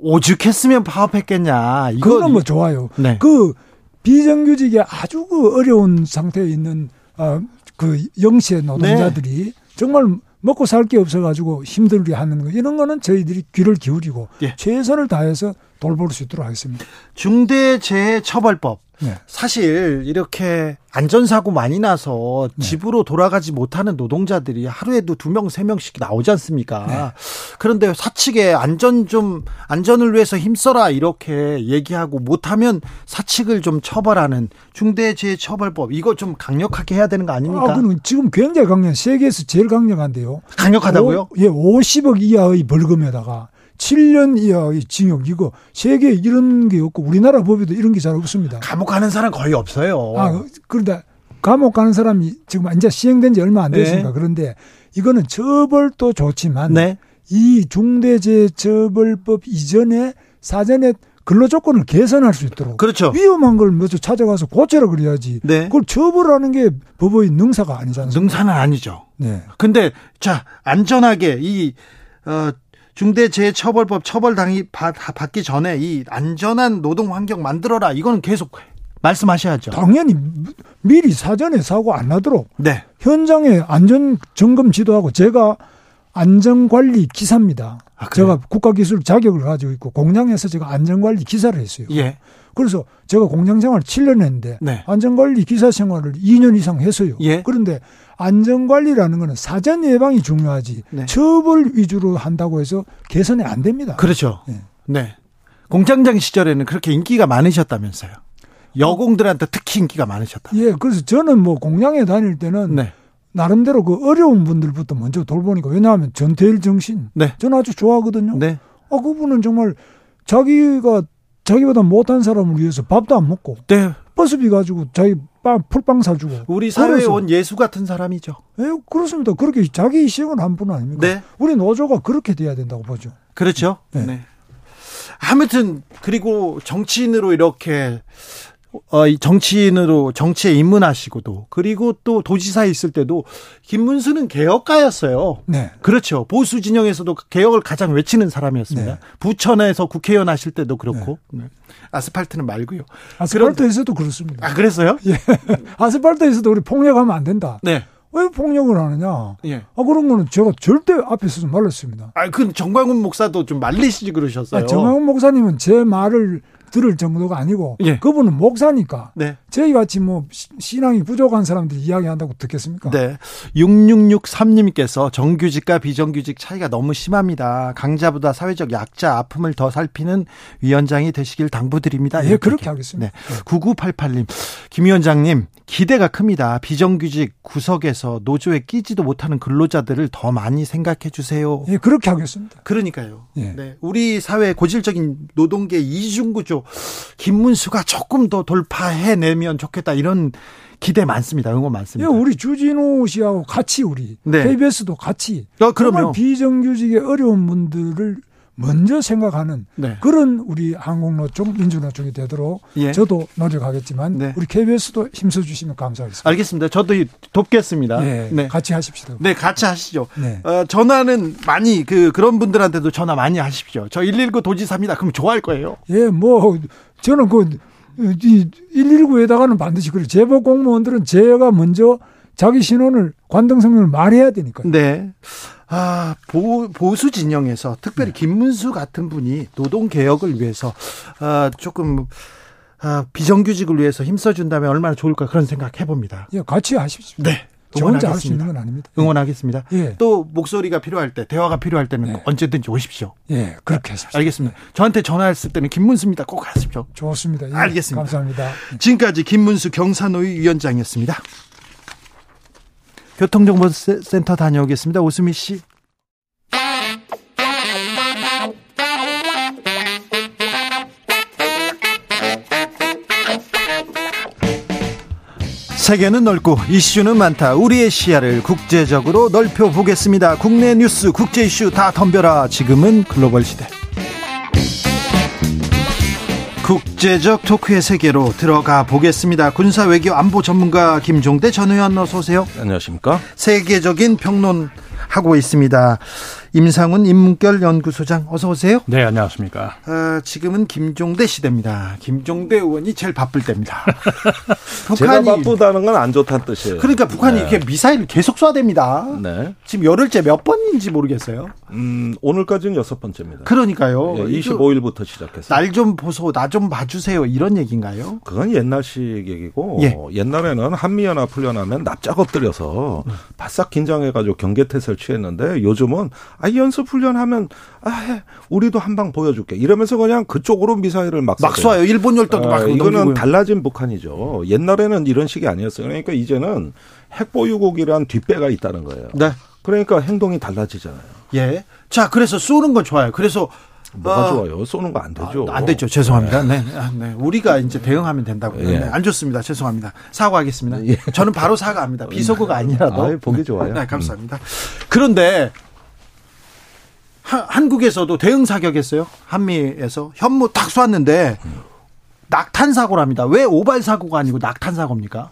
오죽했으면 파업했겠냐. 이거. 그거는 뭐 좋아요. 네. 그 비정규직의 아주 그 어려운 상태에 있는 어, 그 영세 노동자들이 네. 정말 먹고 살 게 없어가지고 힘들게 하는 거 이런 거는 저희들이 귀를 기울이고 예. 최선을 다해서 돌볼 수 있도록 하겠습니다. 중대재해처벌법. 네. 사실 이렇게 안전사고 많이 나서 네. 집으로 돌아가지 못하는 노동자들이 하루에도 두 명, 세 명씩 나오지 않습니까? 네. 그런데 사측에 안전 좀, 안전을 위해서 힘써라 이렇게 얘기하고 못하면 사측을 좀 처벌하는 중대재해처벌법 이거 좀 강력하게 해야 되는 거 아닙니까? 아, 그럼 지금 굉장히 강력, 세계에서 제일 강력한데요. 강력하다고요? 오, 예, 오십억 이하의 벌금에다가. 칠 년 이하의 징역 이거 세계 이런 게 없고 우리나라 법에도 이런 게 잘 없습니다. 감옥 가는 사람 거의 없어요. 아 그런데 감옥 가는 사람이 지금 이제 시행된 지 얼마 안 됐으니까 네. 그런데 이거는 처벌도 좋지만 네. 이 중대재해처벌법 이전에 사전에 근로 조건을 개선할 수 있도록 그렇죠. 위험한 걸 먼저 찾아가서 고쳐라 그래야지. 네. 그걸 처벌하는 게 법의 능사가 아니잖아요. 능사는 아니죠. 네. 근데 자 안전하게 이 어. 중대재해처벌법 처벌 당이 받기 전에 이 안전한 노동 환경 만들어라. 이거는 계속 말씀하셔야죠. 당연히 미리 사전에 사고 안 나도록 네. 현장에 안전 점검 지도하고 제가 안전관리 기사입니다. 아, 제가 국가기술 자격을 가지고 있고 공장에서 제가 안전관리 기사를 했어요. 예. 그래서 제가 공장 생활 칠 년 했는데 네. 안전관리 기사 생활을 이 년 이상 했어요. 예. 그런데 안전관리라는 거는 사전 예방이 중요하지 네. 처벌 위주로 한다고 해서 개선이 안 됩니다. 그렇죠. 네. 네. 공장장 시절에는 그렇게 인기가 많으셨다면서요. 여공들한테 특히 인기가 많으셨다. 예. 그래서 저는 뭐 공장에 다닐 때는 네. 나름대로 그 어려운 분들부터 먼저 돌보니까 왜냐하면 전태일 정신 네. 저는 아주 좋아하거든요. 네. 아, 그분은 정말 자기가 자기보다 못한 사람을 위해서 밥도 안 먹고 네. 버스비 가지고 자기 빵, 풀빵 사주고 우리 사회에 온 예수 같은 사람이죠. 예, 그렇습니다. 그렇게 자기 희생을 한 분 아닙니까? 네. 우리 노조가 그렇게 돼야 된다고 보죠. 그렇죠. 네. 네. 아무튼 그리고 정치인으로 이렇게 어, 정치인으로 정치에 입문하시고도 그리고 또 도지사에 있을 때도 김문수는 개혁가였어요. 네. 그렇죠. 보수 진영에서도 개혁을 가장 외치는 사람이었습니다. 네. 부천에서 국회의원 하실 때도 그렇고 네. 아스팔트는 말고요. 아스팔트에서도 그렇습니다. 아 그래서요? 예. 아스팔트에서도 우리 폭력하면 안 된다. 네. 왜 폭력을 하느냐? 예. 아 그런 거는 제가 절대 앞에서 좀 말렸습니다. 아 그 정광훈 목사도 좀 말리시지 그러셨어요. 아니, 정광훈 목사님은 제 말을 들을 정도가 아니고 예. 그분은 목사니까 네. 저희같이 뭐 신앙이 부족한 사람들이 이야기한다고 듣겠습니까? 네. 육육육삼 님께서 정규직과 비정규직 차이가 너무 심합니다. 강자보다 사회적 약자 아픔을 더 살피는 위원장이 되시길 당부드립니다. 예, 그렇게 하겠습니다. 네. 네. 구구팔팔 님 김 위원장님 기대가 큽니다. 비정규직 구석에서 노조에 끼지도 못하는 근로자들을 더 많이 생각해 주세요. 예, 그렇게 하겠습니다. 그러니까요. 예. 네, 우리 사회의 고질적인 노동계 이중구조, 김문수가 조금 더 돌파해내면 좋겠다, 이런 기대 많습니다. 응원 많습니다. 예, 우리 주진우 씨하고 같이 우리 네. 케이비에스도 같이 어, 그러면 비정규직의 어려운 분들을 먼저 생각하는 네. 그런 우리 한국노총, 민주노총이 되도록 예. 저도 노력하겠지만 네. 우리 케이비에스도 힘써주시면 감사하겠습니다. 알겠습니다. 저도 돕겠습니다. 예. 네. 같이 하십시오. 네, 같이 하시죠. 네. 어, 전화는 많이 그 그런 분들한테도 전화 많이 하십시오. 저 일일구 도지사입니다. 그럼 좋아할 거예요. 예, 뭐 저는 그 일일구에다가는 반드시 그래요. 제보 공무원들은 제가 먼저 자기 신원을, 관등성명을 말해야 되니까요. 네. 아, 보, 보수 진영에서 특별히 네. 김문수 같은 분이 노동 개혁을 위해서 아, 조금 아, 비정규직을 위해서 힘써준다면 얼마나 좋을까, 그런 생각 해봅니다. 예, 같이 하십시오. 네. 저 혼자 할 수 있는 건 아닙니다. 응원하겠습니다. 예. 또 목소리가 필요할 때, 대화가 필요할 때는 예. 언제든지 오십시오. 예, 그렇게 하십시오. 알겠습니다. 저한테 전화했을 때는 김문수입니다. 꼭 하십시오. 좋습니다. 예, 알겠습니다. 감사합니다. 지금까지 김문수 경사노위 위원장이었습니다. 교통정보센터 다녀오겠습니다. 오수미 씨. 세계는 넓고 이슈는 많다. 우리의 시야를 국제적으로 넓혀보겠습니다. 국내 뉴스, 국제 이슈 다 덤벼라. 지금은 글로벌 시대. 국제적 토크의 세계로 들어가 보겠습니다. 군사 외교 안보 전문가 김종대 전 의원 어서 오세요. 안녕하십니까. 세계적인 평론하고 있습니다. 임상훈 인문결연구소장 어서 오세요. 네, 안녕하십니까. 어, 지금은 김종대 시대입니다. 김종대 의원이 제일 바쁠 때입니다. 북한이, 제가 바쁘다는 건 안 좋다는 뜻이에요. 그러니까 북한이 네. 이렇게 미사일을 계속 쏴댑니다. 네. 지금 열흘째 몇 번인지 모르겠어요. 음, 오늘까지는 여섯 번째입니다. 그러니까요. 네, 이십오일부터 시작했어요. 날 좀 보소, 나 좀 봐주세요, 이런 얘기인가요? 그건 옛날식 얘기고 예. 옛날에는 한미연합 훈련하면 납작 엎드려서 음. 바싹 긴장해가지고 경계태세를 취했는데, 요즘은 아, 연습 훈련하면 아, 해. 우리도 한방 보여줄게, 이러면서 그냥 그쪽으로 미사일을 막 막 쏴요. 일본 열도도 막. 아, 이거는 달라진 북한이죠. 옛날에는 이런 식이 아니었어요. 그러니까 이제는 핵보유국이란 뒷배가 있다는 거예요. 네. 그러니까 행동이 달라지잖아요. 예. 자, 그래서 쏘는 건 좋아요. 그래서 뭐가 어, 좋아요? 쏘는 거 안 되죠. 아, 안 되죠. 죄송합니다. 네. 네. 아, 네. 우리가 이제 대응하면 된다고요. 네. 안 좋습니다. 죄송합니다. 사과하겠습니다. 예. 저는 바로 사과합니다. 비서구가 아니라도. 아, 보기 좋아요. 네, 감사합니다. 음. 그런데 하, 한국에서도 대응 사격했어요. 한미에서 현무 탁 쐈는데 음. 낙탄 사고랍니다. 왜 오발 사고가 아니고 낙탄 사고입니까?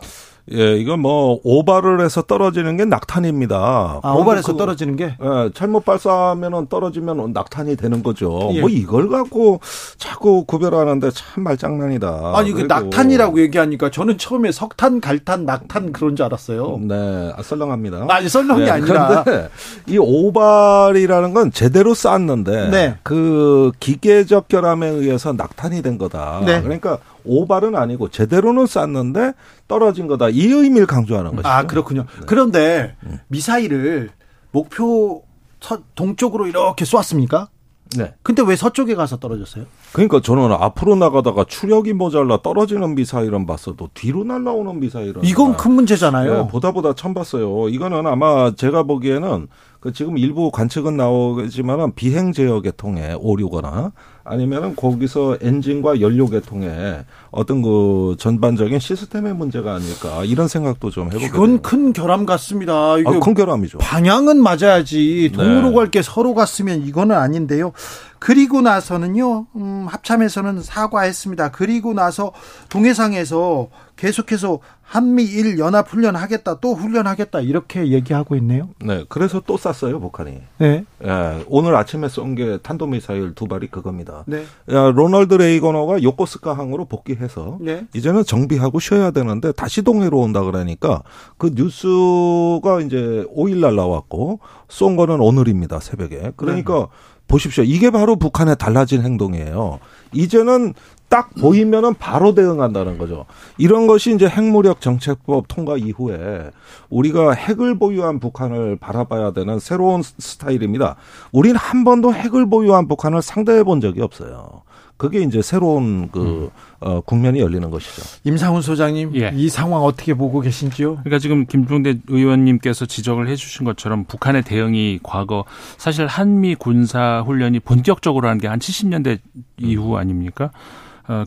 예, 이건 뭐 오발을 해서 떨어지는 게 낙탄입니다. 아, 오발에서 그, 떨어지는 게? 예, 잘못 발사하면은 떨어지면 낙탄이 되는 거죠. 예. 뭐 이걸 갖고 자꾸 구별하는데 참 말장난이다. 아니, 그 낙탄이라고 얘기하니까 저는 처음에 석탄, 갈탄, 낙탄 그런 줄 알았어요. 네, 아, 썰렁합니다. 아니, 썰렁이 네, 아니라. 그런데 이 오발이라는 건 제대로 쐈는데 네. 그 기계적 결함에 의해서 낙탄이 된 거다. 네. 그러니까 오발은 아니고 제대로는 쐈는데 떨어진 거다, 이 의미를 강조하는 것이죠. 아, 그렇군요. 네. 그런데 미사일을 목표 서, 동쪽으로 이렇게 쏘았습니까? 네. 근데 왜 서쪽에 가서 떨어졌어요? 그러니까 저는 앞으로 나가다가 추력이 모자라 떨어지는 미사일은 봤어도 뒤로 날아오는 미사일은, 이건 큰 문제잖아요. 네, 보다 보다 처음 봤어요. 이거는 아마 제가 보기에는 그 지금 일부 관측은 나오지만은 비행 제어 계통에 오류거나 아니면은 거기서 엔진과 연료 계통에 어떤 그 전반적인 시스템의 문제가 아닐까, 이런 생각도 좀 해보게. 이건 큰 결함 같습니다. 이게 아, 큰 결함이죠. 방향은 맞아야지. 동으로 네. 갈 게 서로 갔으면 이거는 아닌데요. 그리고 나서는요, 음, 합참에서는 사과했습니다. 그리고 나서 동해상에서 계속해서 한미일 연합 훈련하겠다, 또 훈련하겠다, 이렇게 얘기하고 있네요. 네, 그래서 또 쐈어요, 북한이. 네. 예, 오늘 아침에 쏜 게 탄도미사일 두 발이 그겁니다. 네. 야, 로널드 레이건호가 요코스카 항으로 복귀해서 네. 이제는 정비하고 쉬어야 되는데 다시 동해로 온다 그러니까 그 뉴스가 이제 오일날 나왔고 쏜 거는 오늘입니다, 새벽에. 그러니까 네. 보십시오. 이게 바로 북한의 달라진 행동이에요. 이제는 딱 보이면은 바로 대응한다는 거죠. 이런 것이 이제 핵무력 정책법 통과 이후에 우리가 핵을 보유한 북한을 바라봐야 되는 새로운 스타일입니다. 우리는 한 번도 핵을 보유한 북한을 상대해 본 적이 없어요. 그게 이제 새로운 그 어, 국면이 열리는 것이죠. 임상훈 소장님, 예. 이 상황 어떻게 보고 계신지요? 그러니까 지금 김종대 의원님께서 지적을 해 주신 것처럼 북한의 대응이 과거 사실 한미 군사훈련이 본격적으로 한 게 한 칠십 년대 이후 아닙니까?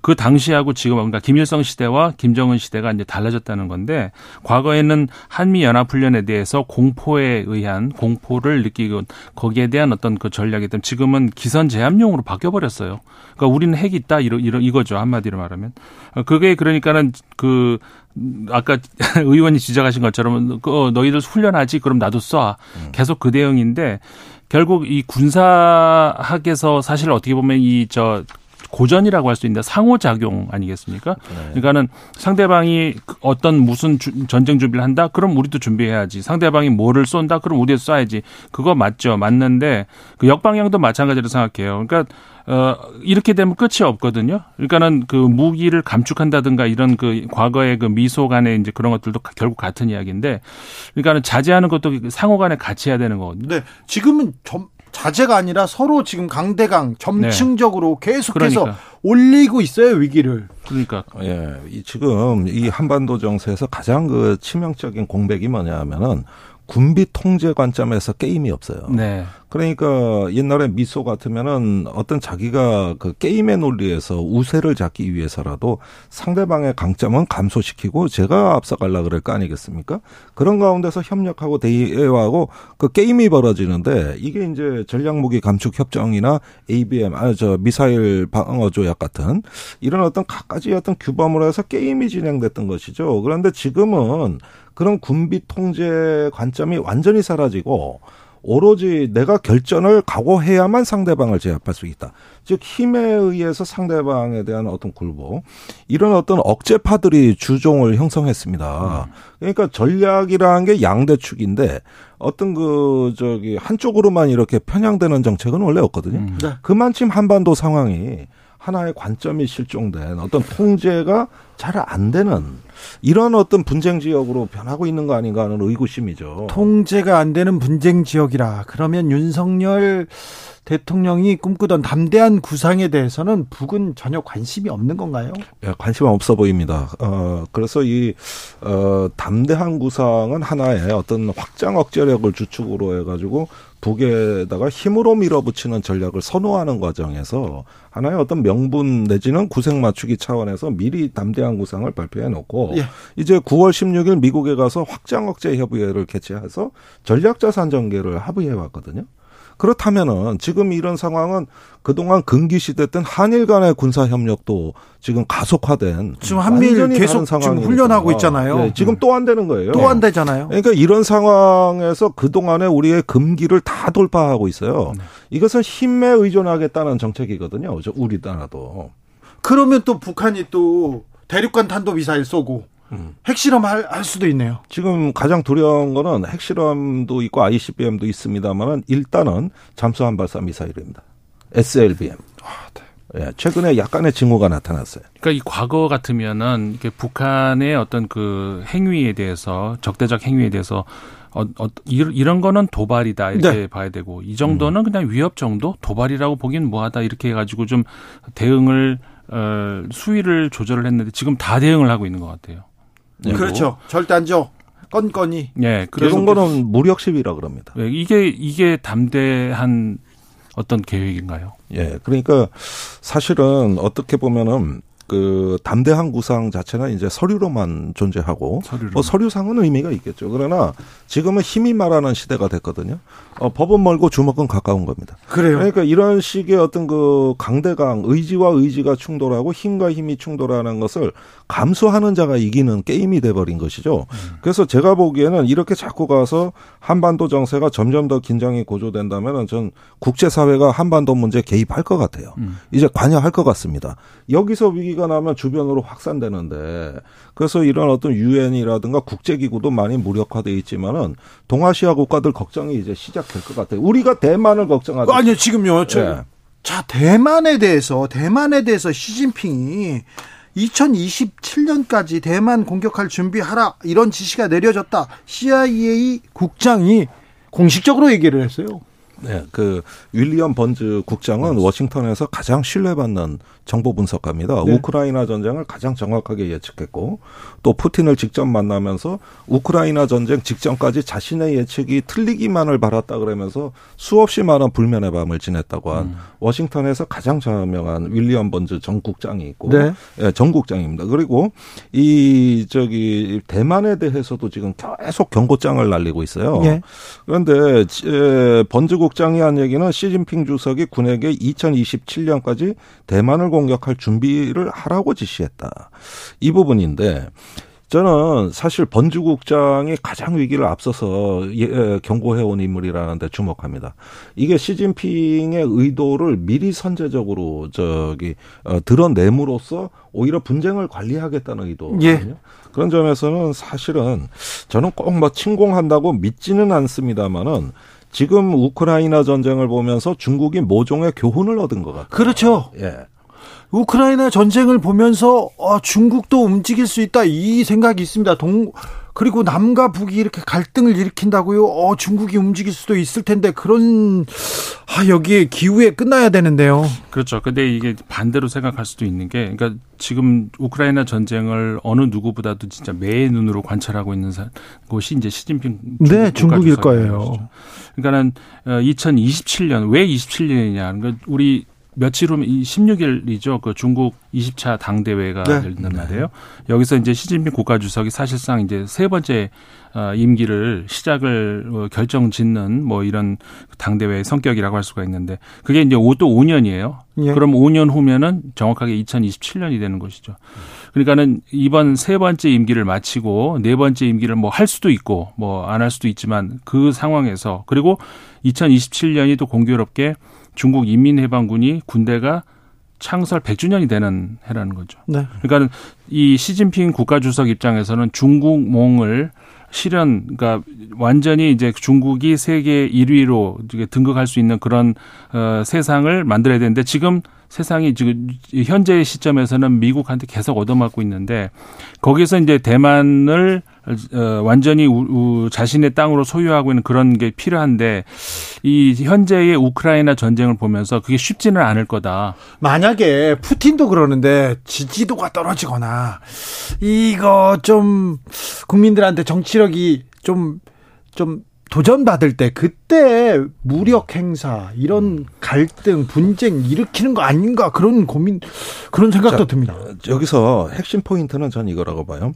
그 당시하고 지금 뭔가 김일성 시대와 김정은 시대가 이제 달라졌다는 건데, 과거에는 한미 연합 훈련에 대해서 공포에 의한 공포를 느끼고 거기에 대한 어떤 그 전략이 때문에 지금은 기선 제압용으로 바뀌어 버렸어요. 그러니까 우리는 핵이 있다 이러 이러 이거죠, 한마디로 말하면. 그게 그러니까는 그 아까 의원이 지적하신 것처럼 너희들 훈련하지 그럼 나도 쏴 계속 그 대응인데, 결국 이 군사학에서 사실 어떻게 보면 이 저 고전이라고 할 수 있는데 상호작용 아니겠습니까? 그러니까는 상대방이 어떤 무슨 주, 전쟁 준비를 한다? 그럼 우리도 준비해야지. 상대방이 뭐를 쏜다? 그럼 우리도 쏴야지. 그거 맞죠. 맞는데 그 역방향도 마찬가지로 생각해요. 그러니까 어, 이렇게 되면 끝이 없거든요. 그러니까는 그 무기를 감축한다든가 이런 그 과거의 그 미소 간의 이제 그런 것들도 결국 같은 이야기인데, 그러니까는 자제하는 것도 상호 간에 같이 해야 되는 거거든요. 네. 지금은 점 자제가 아니라 서로 지금 강대강 점층적으로 네. 계속해서 그러니까. 올리고 있어요, 위기를. 그러니까 예, 이 지금 이 한반도 정세에서 가장 그 치명적인 공백이 뭐냐면은 군비 통제 관점에서 게임이 없어요. 네. 그러니까 옛날에 미소 같으면은 어떤 자기가 그 게임의 논리에서 우세를 잡기 위해서라도 상대방의 강점은 감소시키고 제가 앞서가려고 그럴 거 아니겠습니까? 그런 가운데서 협력하고 대화하고 그 게임이 벌어지는데, 이게 이제 전략무기 감축 협정이나 에이비엠, 아, 저 미사일 방어 조약 같은 이런 어떤 각가지 어떤 규범으로 해서 게임이 진행됐던 것이죠. 그런데 지금은 그런 군비 통제 관점이 완전히 사라지고 오로지 내가 결전을 각오해야만 상대방을 제압할 수 있다. 즉 힘에 의해서 상대방에 대한 어떤 굴복, 이런 어떤 억제파들이 주종을 형성했습니다. 그러니까 전략이라는 게 양대 축인데 어떤 그 저기 한쪽으로만 이렇게 편향되는 정책은 원래 없거든요. 그만큼 한반도 상황이 하나의 관점이 실종된 어떤 통제가 잘 안 되는 이런 어떤 분쟁 지역으로 변하고 있는 거 아닌가 하는 의구심이죠. 통제가 안 되는 분쟁 지역이라. 그러면 윤석열 대통령이 꿈꾸던 담대한 구상에 대해서는 북은 전혀 관심이 없는 건가요? 예, 관심은 없어 보입니다. 어, 그래서 이 어, 담대한 구상은 하나의 어떤 확장 억제력을 주축으로 해가지고 북에다가 힘으로 밀어붙이는 전략을 선호하는 과정에서 하나의 어떤 명분 내지는 구색 맞추기 차원에서 미리 담대한 구상을 발표해놓고 예. 이제 구월 십육일 미국에 가서 확장 억제 협의회를 개최해서 전략 자산 전개를 합의해왔거든요. 그렇다면은 지금 이런 상황은 그동안 금기시됐던 한일 간의 군사 협력도 지금 가속화된, 지금 한미일 계속 지금 훈련하고 있잖아요. 네, 지금 또 안 되는 거예요. 또 안 되잖아요. 그러니까 이런 상황에서 그동안에 우리의 금기를 다 돌파하고 있어요. 네. 이것은 힘에 의존하겠다는 정책이거든요. 우리나라도. 그러면 또 북한이 또 대륙간 탄도 미사일 쏘고 음. 핵실험 할, 할 수도 있네요. 지금 가장 두려운 거는 핵실험도 있고 아이씨비엠도 있습니다만 일단은 잠수함 발사 미사일입니다. 에스엘비엠. 아, 네. 예, 최근에 약간의 징후가 나타났어요. 그러니까 이 과거 같으면은 이렇게 북한의 어떤 그 행위에 대해서, 적대적 행위에 대해서 어, 어, 이런 거는 도발이다 이렇게 네. 봐야 되고, 이 정도는 음. 그냥 위협 정도, 도발이라고 보긴 뭐하다 이렇게 해가지고 좀 대응을 어, 수위를 조절을 했는데 지금 다 대응을 하고 있는 것 같아요. 그렇죠. 절대 안 줘. 건건이. 네, 그런 거는 무력시위라 그럽니다. 네, 이게 이게 담대한 어떤 계획인가요? 예, 네, 그러니까 사실은 어떻게 보면은 그 담대한 구상 자체는 이제 서류로만 존재하고 서류로. 뭐 서류상은 의미가 있겠죠. 그러나 지금은 힘이 말하는 시대가 됐거든요. 어, 법은 멀고 주먹은 가까운 겁니다. 그래요. 그러니까 이런 식의 어떤 그 강대강, 의지와 의지가 충돌하고 힘과 힘이 충돌하는 것을 감수하는 자가 이기는 게임이 돼버린 것이죠. 음. 그래서 제가 보기에는 이렇게 자꾸 가서 한반도 정세가 점점 더 긴장이 고조된다면 전 국제사회가 한반도 문제에 개입할 것 같아요. 음. 이제 관여할 것 같습니다. 여기서 위기 가 나면 주변으로 확산되는데, 그래서 이런 어떤 유엔이라든가 국제기구도 많이 무력화되어 있지만은 동아시아 국가들 걱정이 이제 시작될 것 같아요. 우리가 대만을 걱정하다. 아니요, 지금요. 저, 예. 자, 대만에 대해서 대만에 대해서 시진핑이 이천이십칠년까지 대만 공격할 준비하라 이런 지시가 내려졌다. 씨아이에이 국장이 공식적으로 얘기를 했어요. 네, 그 윌리엄 번즈 국장은 워싱턴에서 가장 신뢰받는 정보 분석가입니다. 네. 우크라이나 전쟁을 가장 정확하게 예측했고 또 푸틴을 직접 만나면서 우크라이나 전쟁 직전까지 자신의 예측이 틀리기만을 바랐다 그러면서 수없이 많은 불면의 밤을 지냈다고 한 음. 워싱턴에서 가장 저명한 윌리엄 번즈 전 국장이 있고 네. 네, 전 국장입니다. 그리고 이 저기 대만에 대해서도 지금 계속 경고장을 날리고 있어요. 네. 그런데 번즈 국장이 한 얘기는 시진핑 주석이 군에게 이천이십칠년까지 대만을 공격할 준비를 하라고 지시했다. 이 부분인데 저는 사실 번즈 국장이 가장 위기를 앞서서 예, 경고해온 인물이라는 데 주목합니다. 이게 시진핑의 의도를 미리 선제적으로 저기 어, 드러냄으로써 오히려 분쟁을 관리하겠다는 의도거든요. 예. 그런 점에서는 사실은 저는 꼭 뭐 침공한다고 믿지는 않습니다만은 지금 우크라이나 전쟁을 보면서 중국이 모종의 교훈을 얻은 것 같아요. 그렇죠. 예. 우크라이나 전쟁을 보면서 어, 중국도 움직일 수 있다 이 생각이 있습니다. 동, 그리고 남과 북이 이렇게 갈등을 일으킨다고요? 어, 중국이 움직일 수도 있을 텐데 그런 아, 여기에 기우에 끝나야 되는데요. 그렇죠. 근데 이게 반대로 생각할 수도 있는 게 그러니까 지금 우크라이나 전쟁을 어느 누구보다도 진짜 매의 눈으로 관찰하고 있는 곳이 이제 시진핑 중국 네, 중국일 거예요. 그러니까는 이천이십칠 년 왜 이십칠 년이냐? 그러니까 우리 며칠 후 십육일이죠. 그 중국 이십차 당대회가 네. 열리는 날이에요. 여기서 이제 시진핑 국가주석이 사실상 이제 세 번째 임기를 시작을 결정 짓는 뭐 이런 당대회의 성격이라고 할 수가 있는데 그게 이제 또 오 년이에요. 예. 그럼 오 년 후면은 정확하게 이천이십칠년이 되는 것이죠. 그러니까는 이번 세 번째 임기를 마치고 네 번째 임기를 뭐 할 수도 있고 뭐 안 할 수도 있지만 그 상황에서 그리고 이천이십칠년이 또 공교롭게 중국 인민해방군이 군대가 창설 백주년이 되는 해라는 거죠. 네. 그러니까 이 시진핑 국가주석 입장에서는 중국몽을 실현, 그러니까 완전히 이제 중국이 세계 일위로 등극할 수 있는 그런 어, 세상을 만들어야 되는데 지금 세상이 지금 현재 시점에서는 미국한테 계속 얻어맞고 있는데 거기서 이제 대만을 완전히 자신의 땅으로 소유하고 있는 그런 게 필요한데 이 현재의 우크라이나 전쟁을 보면서 그게 쉽지는 않을 거다. 만약에 푸틴도 그러는데 지지도가 떨어지거나 이거 좀 국민들한테 정치력이 좀 좀 도전받을 때 그때 무력 행사 이런 갈등 분쟁 일으키는 거 아닌가 그런 고민 그런 생각도 자, 듭니다. 여기서 핵심 포인트는 전 이거라고 봐요.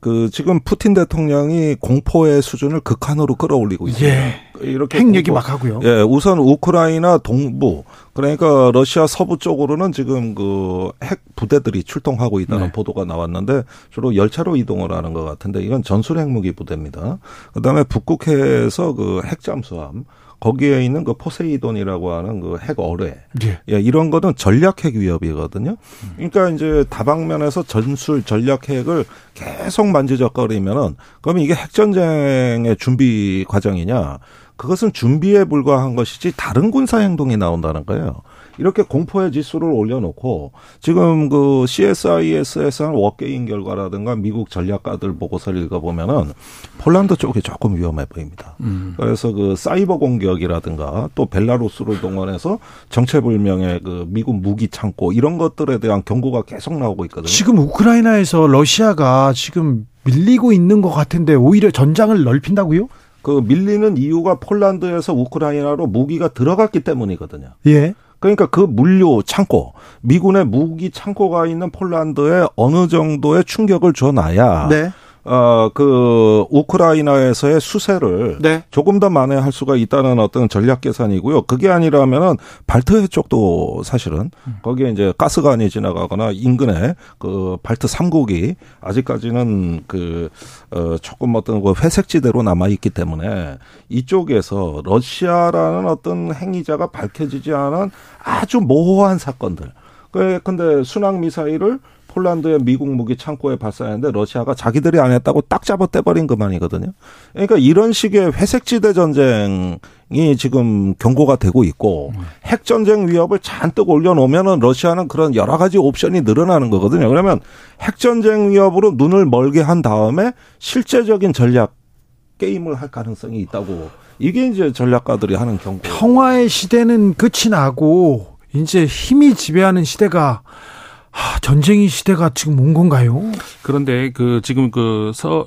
그 지금 푸틴 대통령이 공포의 수준을 극한으로 끌어올리고 있습니다. 예. 이렇게 핵 얘기 막 하고요. 예, 우선 우크라이나 동부 그러니까 러시아 서부 쪽으로는 지금 그 핵 부대들이 출동하고 있다는 네. 보도가 나왔는데 주로 열차로 이동을 하는 것 같은데 이건 전술 핵무기 부대입니다. 그다음에 북극해에서 그 핵잠수함 거기에 있는 그 포세이돈이라고 하는 그 핵 어뢰. 예. 예, 이런 거는 전략핵 위협이거든요. 그러니까 이제 다방면에서 전술 전략핵을 계속 만지작거리면은 그러면 이게 핵전쟁의 준비 과정이냐? 그것은 준비에 불과한 것이지 다른 군사 행동이 나온다는 거예요. 이렇게 공포의 지수를 올려놓고 지금 그 씨에스아이에스에서 한 워게임 결과라든가 미국 전략가들 보고서를 읽어보면은 폴란드 쪽이 조금 위험해 보입니다. 음. 그래서 그 사이버 공격이라든가 또 벨라루스를 동원해서 정체불명의 그 미국 무기 창고 이런 것들에 대한 경고가 계속 나오고 있거든요. 지금 우크라이나에서 러시아가 지금 밀리고 있는 것 같은데 오히려 전장을 넓힌다고요? 그 밀리는 이유가 폴란드에서 우크라이나로 무기가 들어갔기 때문이거든요. 예. 그러니까 그 물류 창고, 미군의 무기 창고가 있는 폴란드에 어느 정도의 충격을 줘놔야 네. 어, 그 우크라이나에서의 수세를 네. 조금 더 만회할 수가 있다는 어떤 전략 계산이고요. 그게 아니라면은 발트해 쪽도 사실은 거기에 이제 가스관이 지나가거나 인근에 그 발트 삼 국이 아직까지는 그 어, 조금 어떤 그 회색지대로 남아 있기 때문에 이쪽에서 러시아라는 어떤 행위자가 밝혀지지 않은 아주 모호한 사건들. 그 근데 순항 미사일을 폴란드의 미국 무기 창고에 발사했는데 러시아가 자기들이 안 했다고 딱 잡아 떼버린 것만이거든요. 그러니까 이런 식의 회색지대 전쟁이 지금 경고가 되고 있고 핵전쟁 위협을 잔뜩 올려놓으면은 러시아는 그런 여러 가지 옵션이 늘어나는 거거든요. 그러면 핵전쟁 위협으로 눈을 멀게 한 다음에 실제적인 전략 게임을 할 가능성이 있다고 이게 이제 전략가들이 하는 경고. 평화의 시대는 끝이 나고 이제 힘이 지배하는 시대가 하, 전쟁의 시대가 지금 온 건가요? 그런데 그 지금 그 서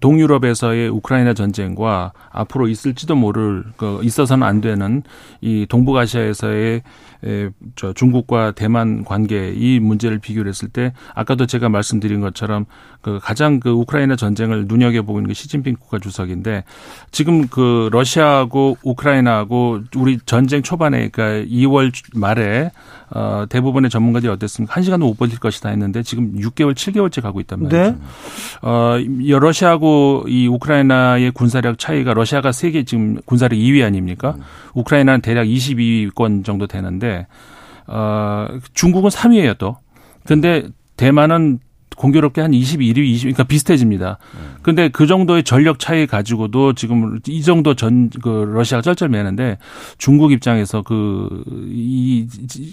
동유럽에서의 우크라이나 전쟁과 앞으로 있을지도 모를 그 있어서는 안 되는 이 동북아시아에서의 에, 저 중국과 대만 관계 이 문제를 비교했을 때 아까도 제가 말씀드린 것처럼 그 가장 그 우크라이나 전쟁을 눈여겨보고 있는 게 시진핑 국가 주석인데 지금 그 러시아하고 우크라이나하고 우리 전쟁 초반에 그러니까 이월 말에 어, 대부분의 전문가들이 어땠습니까? 한 시간도 못 버틸 것이다 했는데 지금 육 개월, 칠 개월째 가고 있단 말이죠. 네. 어, 러시아하고 이 우크라이나의 군사력 차이가 러시아가 세계 지금 군사력 이 위 아닙니까? 음. 우크라이나는 대략 이십이 위권 정도 되는데 어, 중국은 삼 위예요 또. 근데 대만은 공교롭게 한 이십일 위, 이십 위, 그러니까 비슷해집니다. 그런데 음. 그 정도의 전력 차이 가지고도 지금 이 정도 전, 그, 러시아가 쩔쩔매는데 중국 입장에서 그, 이,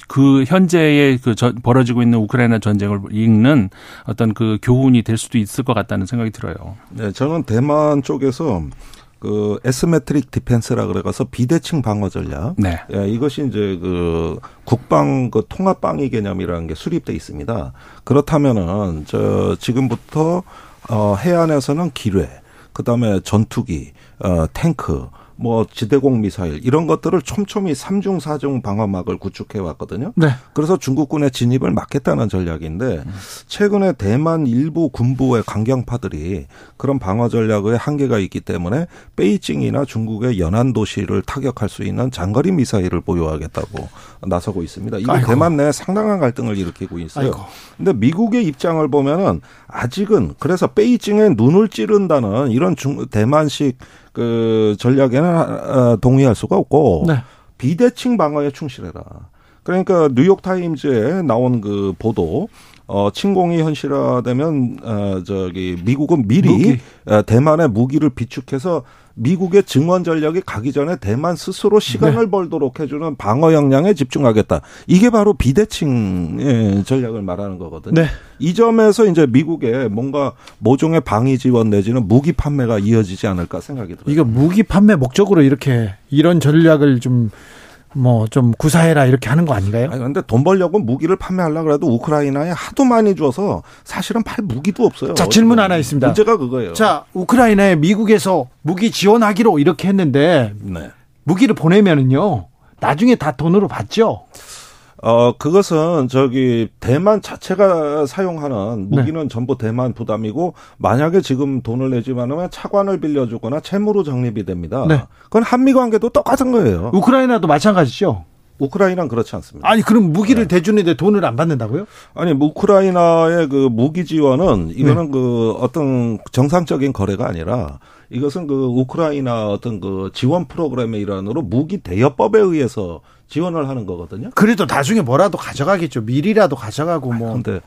그, 현재의 그 저, 벌어지고 있는 우크라이나 전쟁을 읽는 어떤 그 교훈이 될 수도 있을 것 같다는 생각이 들어요. 네, 저는 대만 쪽에서 그, 에스메트릭 디펜스라 그래가서 비대칭 방어 전략. 네. 예, 이것이 이제 그 국방 그 통합 방위 개념이라는 게 수립돼 있습니다. 그렇다면은, 저, 지금부터, 어, 해안에서는 기뢰, 그 다음에 전투기, 어, 탱크, 뭐 지대공 미사일 이런 것들을 촘촘히 삼중 사중 방어막을 구축해 왔거든요. 네. 그래서 중국군의 진입을 막겠다는 전략인데 최근에 대만 일부 군부의 강경파들이 그런 방어 전략의 한계가 있기 때문에 베이징이나 중국의 연안 도시를 타격할 수 있는 장거리 미사일을 보유하겠다고 나서고 있습니다. 이거 대만 내에 상당한 갈등을 일으키고 있어요. 아이고. 근데 미국의 입장을 보면은 아직은 그래서 베이징에 눈을 찌른다는 이런 중, 대만식 그 전략에는 동의할 수가 없고 네. 비대칭 방어에 충실해라. 그러니까 뉴욕 타임즈에 나온 그 보도 어 침공이 현실화되면 어 저기 미국은 미리 무기. 대만의 무기를 비축해서 미국의 증원 전략이 가기 전에 대만 스스로 시간을 네. 벌도록 해주는 방어 역량에 집중하겠다. 이게 바로 비대칭 전략을 말하는 거거든요. 네. 이 점에서 이제 미국의 뭔가 모종의 방위 지원 내지는 무기 판매가 이어지지 않을까 생각이 들어요. 이거 무기 판매 목적으로 이렇게 이런 전략을 좀 뭐 좀 구사해라 이렇게 하는 거 아닌가요? 아니 근데 돈 벌려고 무기를 판매하려고 해도 우크라이나에 하도 많이 줘서 사실은 팔 무기도 없어요. 자 질문 하나 있습니다. 문제가 그거예요. 자 우크라이나에 미국에서 무기 지원하기로 이렇게 했는데 네. 무기를 보내면은요 나중에 다 돈으로 받죠? 어 그것은 저기 대만 자체가 사용하는 무기는 네. 전부 대만 부담이고 만약에 지금 돈을 내지만하면 차관을 빌려주거나 채무로 적립이 됩니다. 네. 그건 한미 관계도 똑같은 거예요. 우크라이나도 마찬가지죠. 우크라이나는 그렇지 않습니다. 아니 그럼 무기를 네. 대주는데 돈을 안 받는다고요? 아니 우크라이나의 그 무기 지원은 이거는 네. 그 어떤 정상적인 거래가 아니라. 이것은 그 우크라이나 어떤 그 지원 프로그램의 일환으로 무기 대여법에 의해서 지원을 하는 거거든요. 그래도 나중에 뭐라도 가져가겠죠. 미리라도 가져가고 뭐. 그런데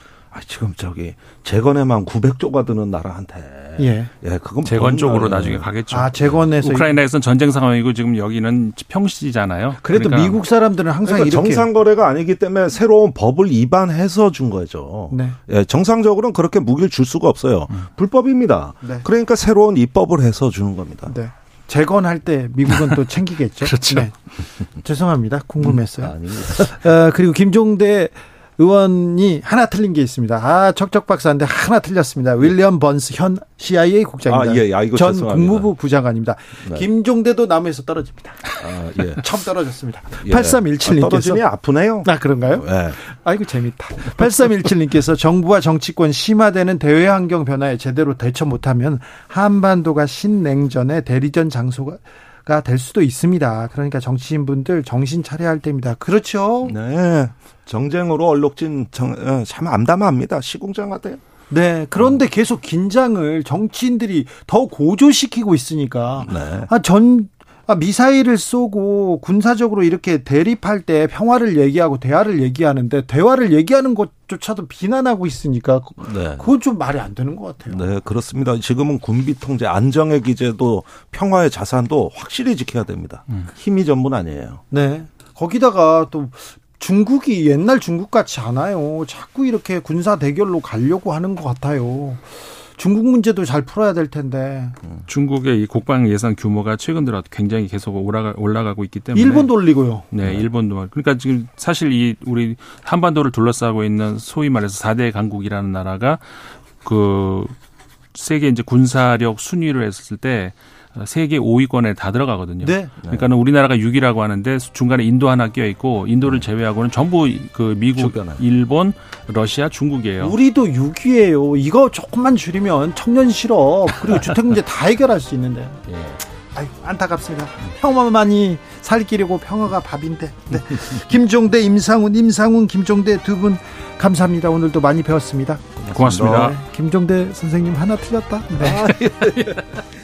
지금 저기 재건에만 구백 조가 드는 나라한테. 예. 예, 그건 재건 쪽으로 나중에 가겠죠. 아, 재건에서 우크라이나에서는 전쟁 상황이고 지금 여기는 평시잖아요. 그래도 그러니까. 미국 사람들은 항상 그러니까 이렇게 정상 거래가 아니기 때문에 새로운 법을 위반해서 준 거죠. 네. 예, 정상적으로는 그렇게 무기를 줄 수가 없어요. 음. 불법입니다. 네. 그러니까 새로운 입법을 해서 주는 겁니다. 네. 재건할 때 미국은 또 챙기겠죠. 그렇죠. 네. 죄송합니다. 궁금했어요. 음, 어, 그리고 김종대 의원이 하나 틀린 게 있습니다. 아, 척척 박사인데 하나 틀렸습니다. 윌리엄 번즈 현 씨아이에이 국장입니다. 아, 예, 아, 이거 전 죄송합니다. 국무부 부장관입니다. 네. 김종대도 나무에서 떨어집니다. 아, 예. 처음 떨어졌습니다. 예. 팔삼일칠 님께서. 아, 떨어지니 아프네요. 아, 그런가요? 예. 아이고, 재밌다. 팔삼일칠 님께서 정부와 정치권 심화되는 대외 환경 변화에 제대로 대처 못하면 한반도가 신냉전의 대리전 장소가 될 수도 있습니다. 그러니까 정치인분들 정신 차려야 할 때입니다. 그렇죠? 네. 정쟁으로 얼룩진 정, 참 암담합니다. 시궁장 같아요. 네. 그런데 어. 계속 긴장을 정치인들이 더 고조시키고 있으니까 네. 아, 전 아, 미사일을 쏘고 군사적으로 이렇게 대립할 때 평화를 얘기하고 대화를 얘기하는데 대화를 얘기하는 것조차도 비난하고 있으니까 네. 그건 좀 말이 안 되는 것 같아요. 네, 그렇습니다. 지금은 군비 통제, 안정의 기제도 평화의 자산도 확실히 지켜야 됩니다. 음. 힘이 전부는 아니에요. 네. 거기다가 또 중국이 옛날 중국 같지 않아요. 자꾸 이렇게 군사 대결로 가려고 하는 것 같아요. 중국 문제도 잘 풀어야 될 텐데. 중국의 이 국방 예산 규모가 최근 들어 굉장히 계속 올라가, 올라가고 있기 때문에. 일본도 올리고요. 네, 네. 일본도. 그러니까 지금 사실 이 우리 한반도를 둘러싸고 있는 소위 말해서 사 대 강국이라는 나라가 그 세계 이제 군사력 순위를 했을 때 세계 오 위권에 다 들어가거든요. 네. 그러니까는 우리나라가 육 위라고 하는데 중간에 인도 하나 끼어 있고 인도를 제외하고는 전부 그 미국, 주변에. 일본, 러시아, 중국이에요. 우리도 육 위예요. 이거 조금만 줄이면 청년 실업 그리고 주택 문제 다 해결할 수 있는데. 예. 아유, 안타깝습니다. 평화만이 살 길이고 평화가 밥인데. 네. 김종대, 임상훈, 임상훈, 김종대 두 분 감사합니다. 오늘도 많이 배웠습니다. 고맙습니다. 고맙습니다. 네. 김종대 선생님 하나 틀렸다. 네.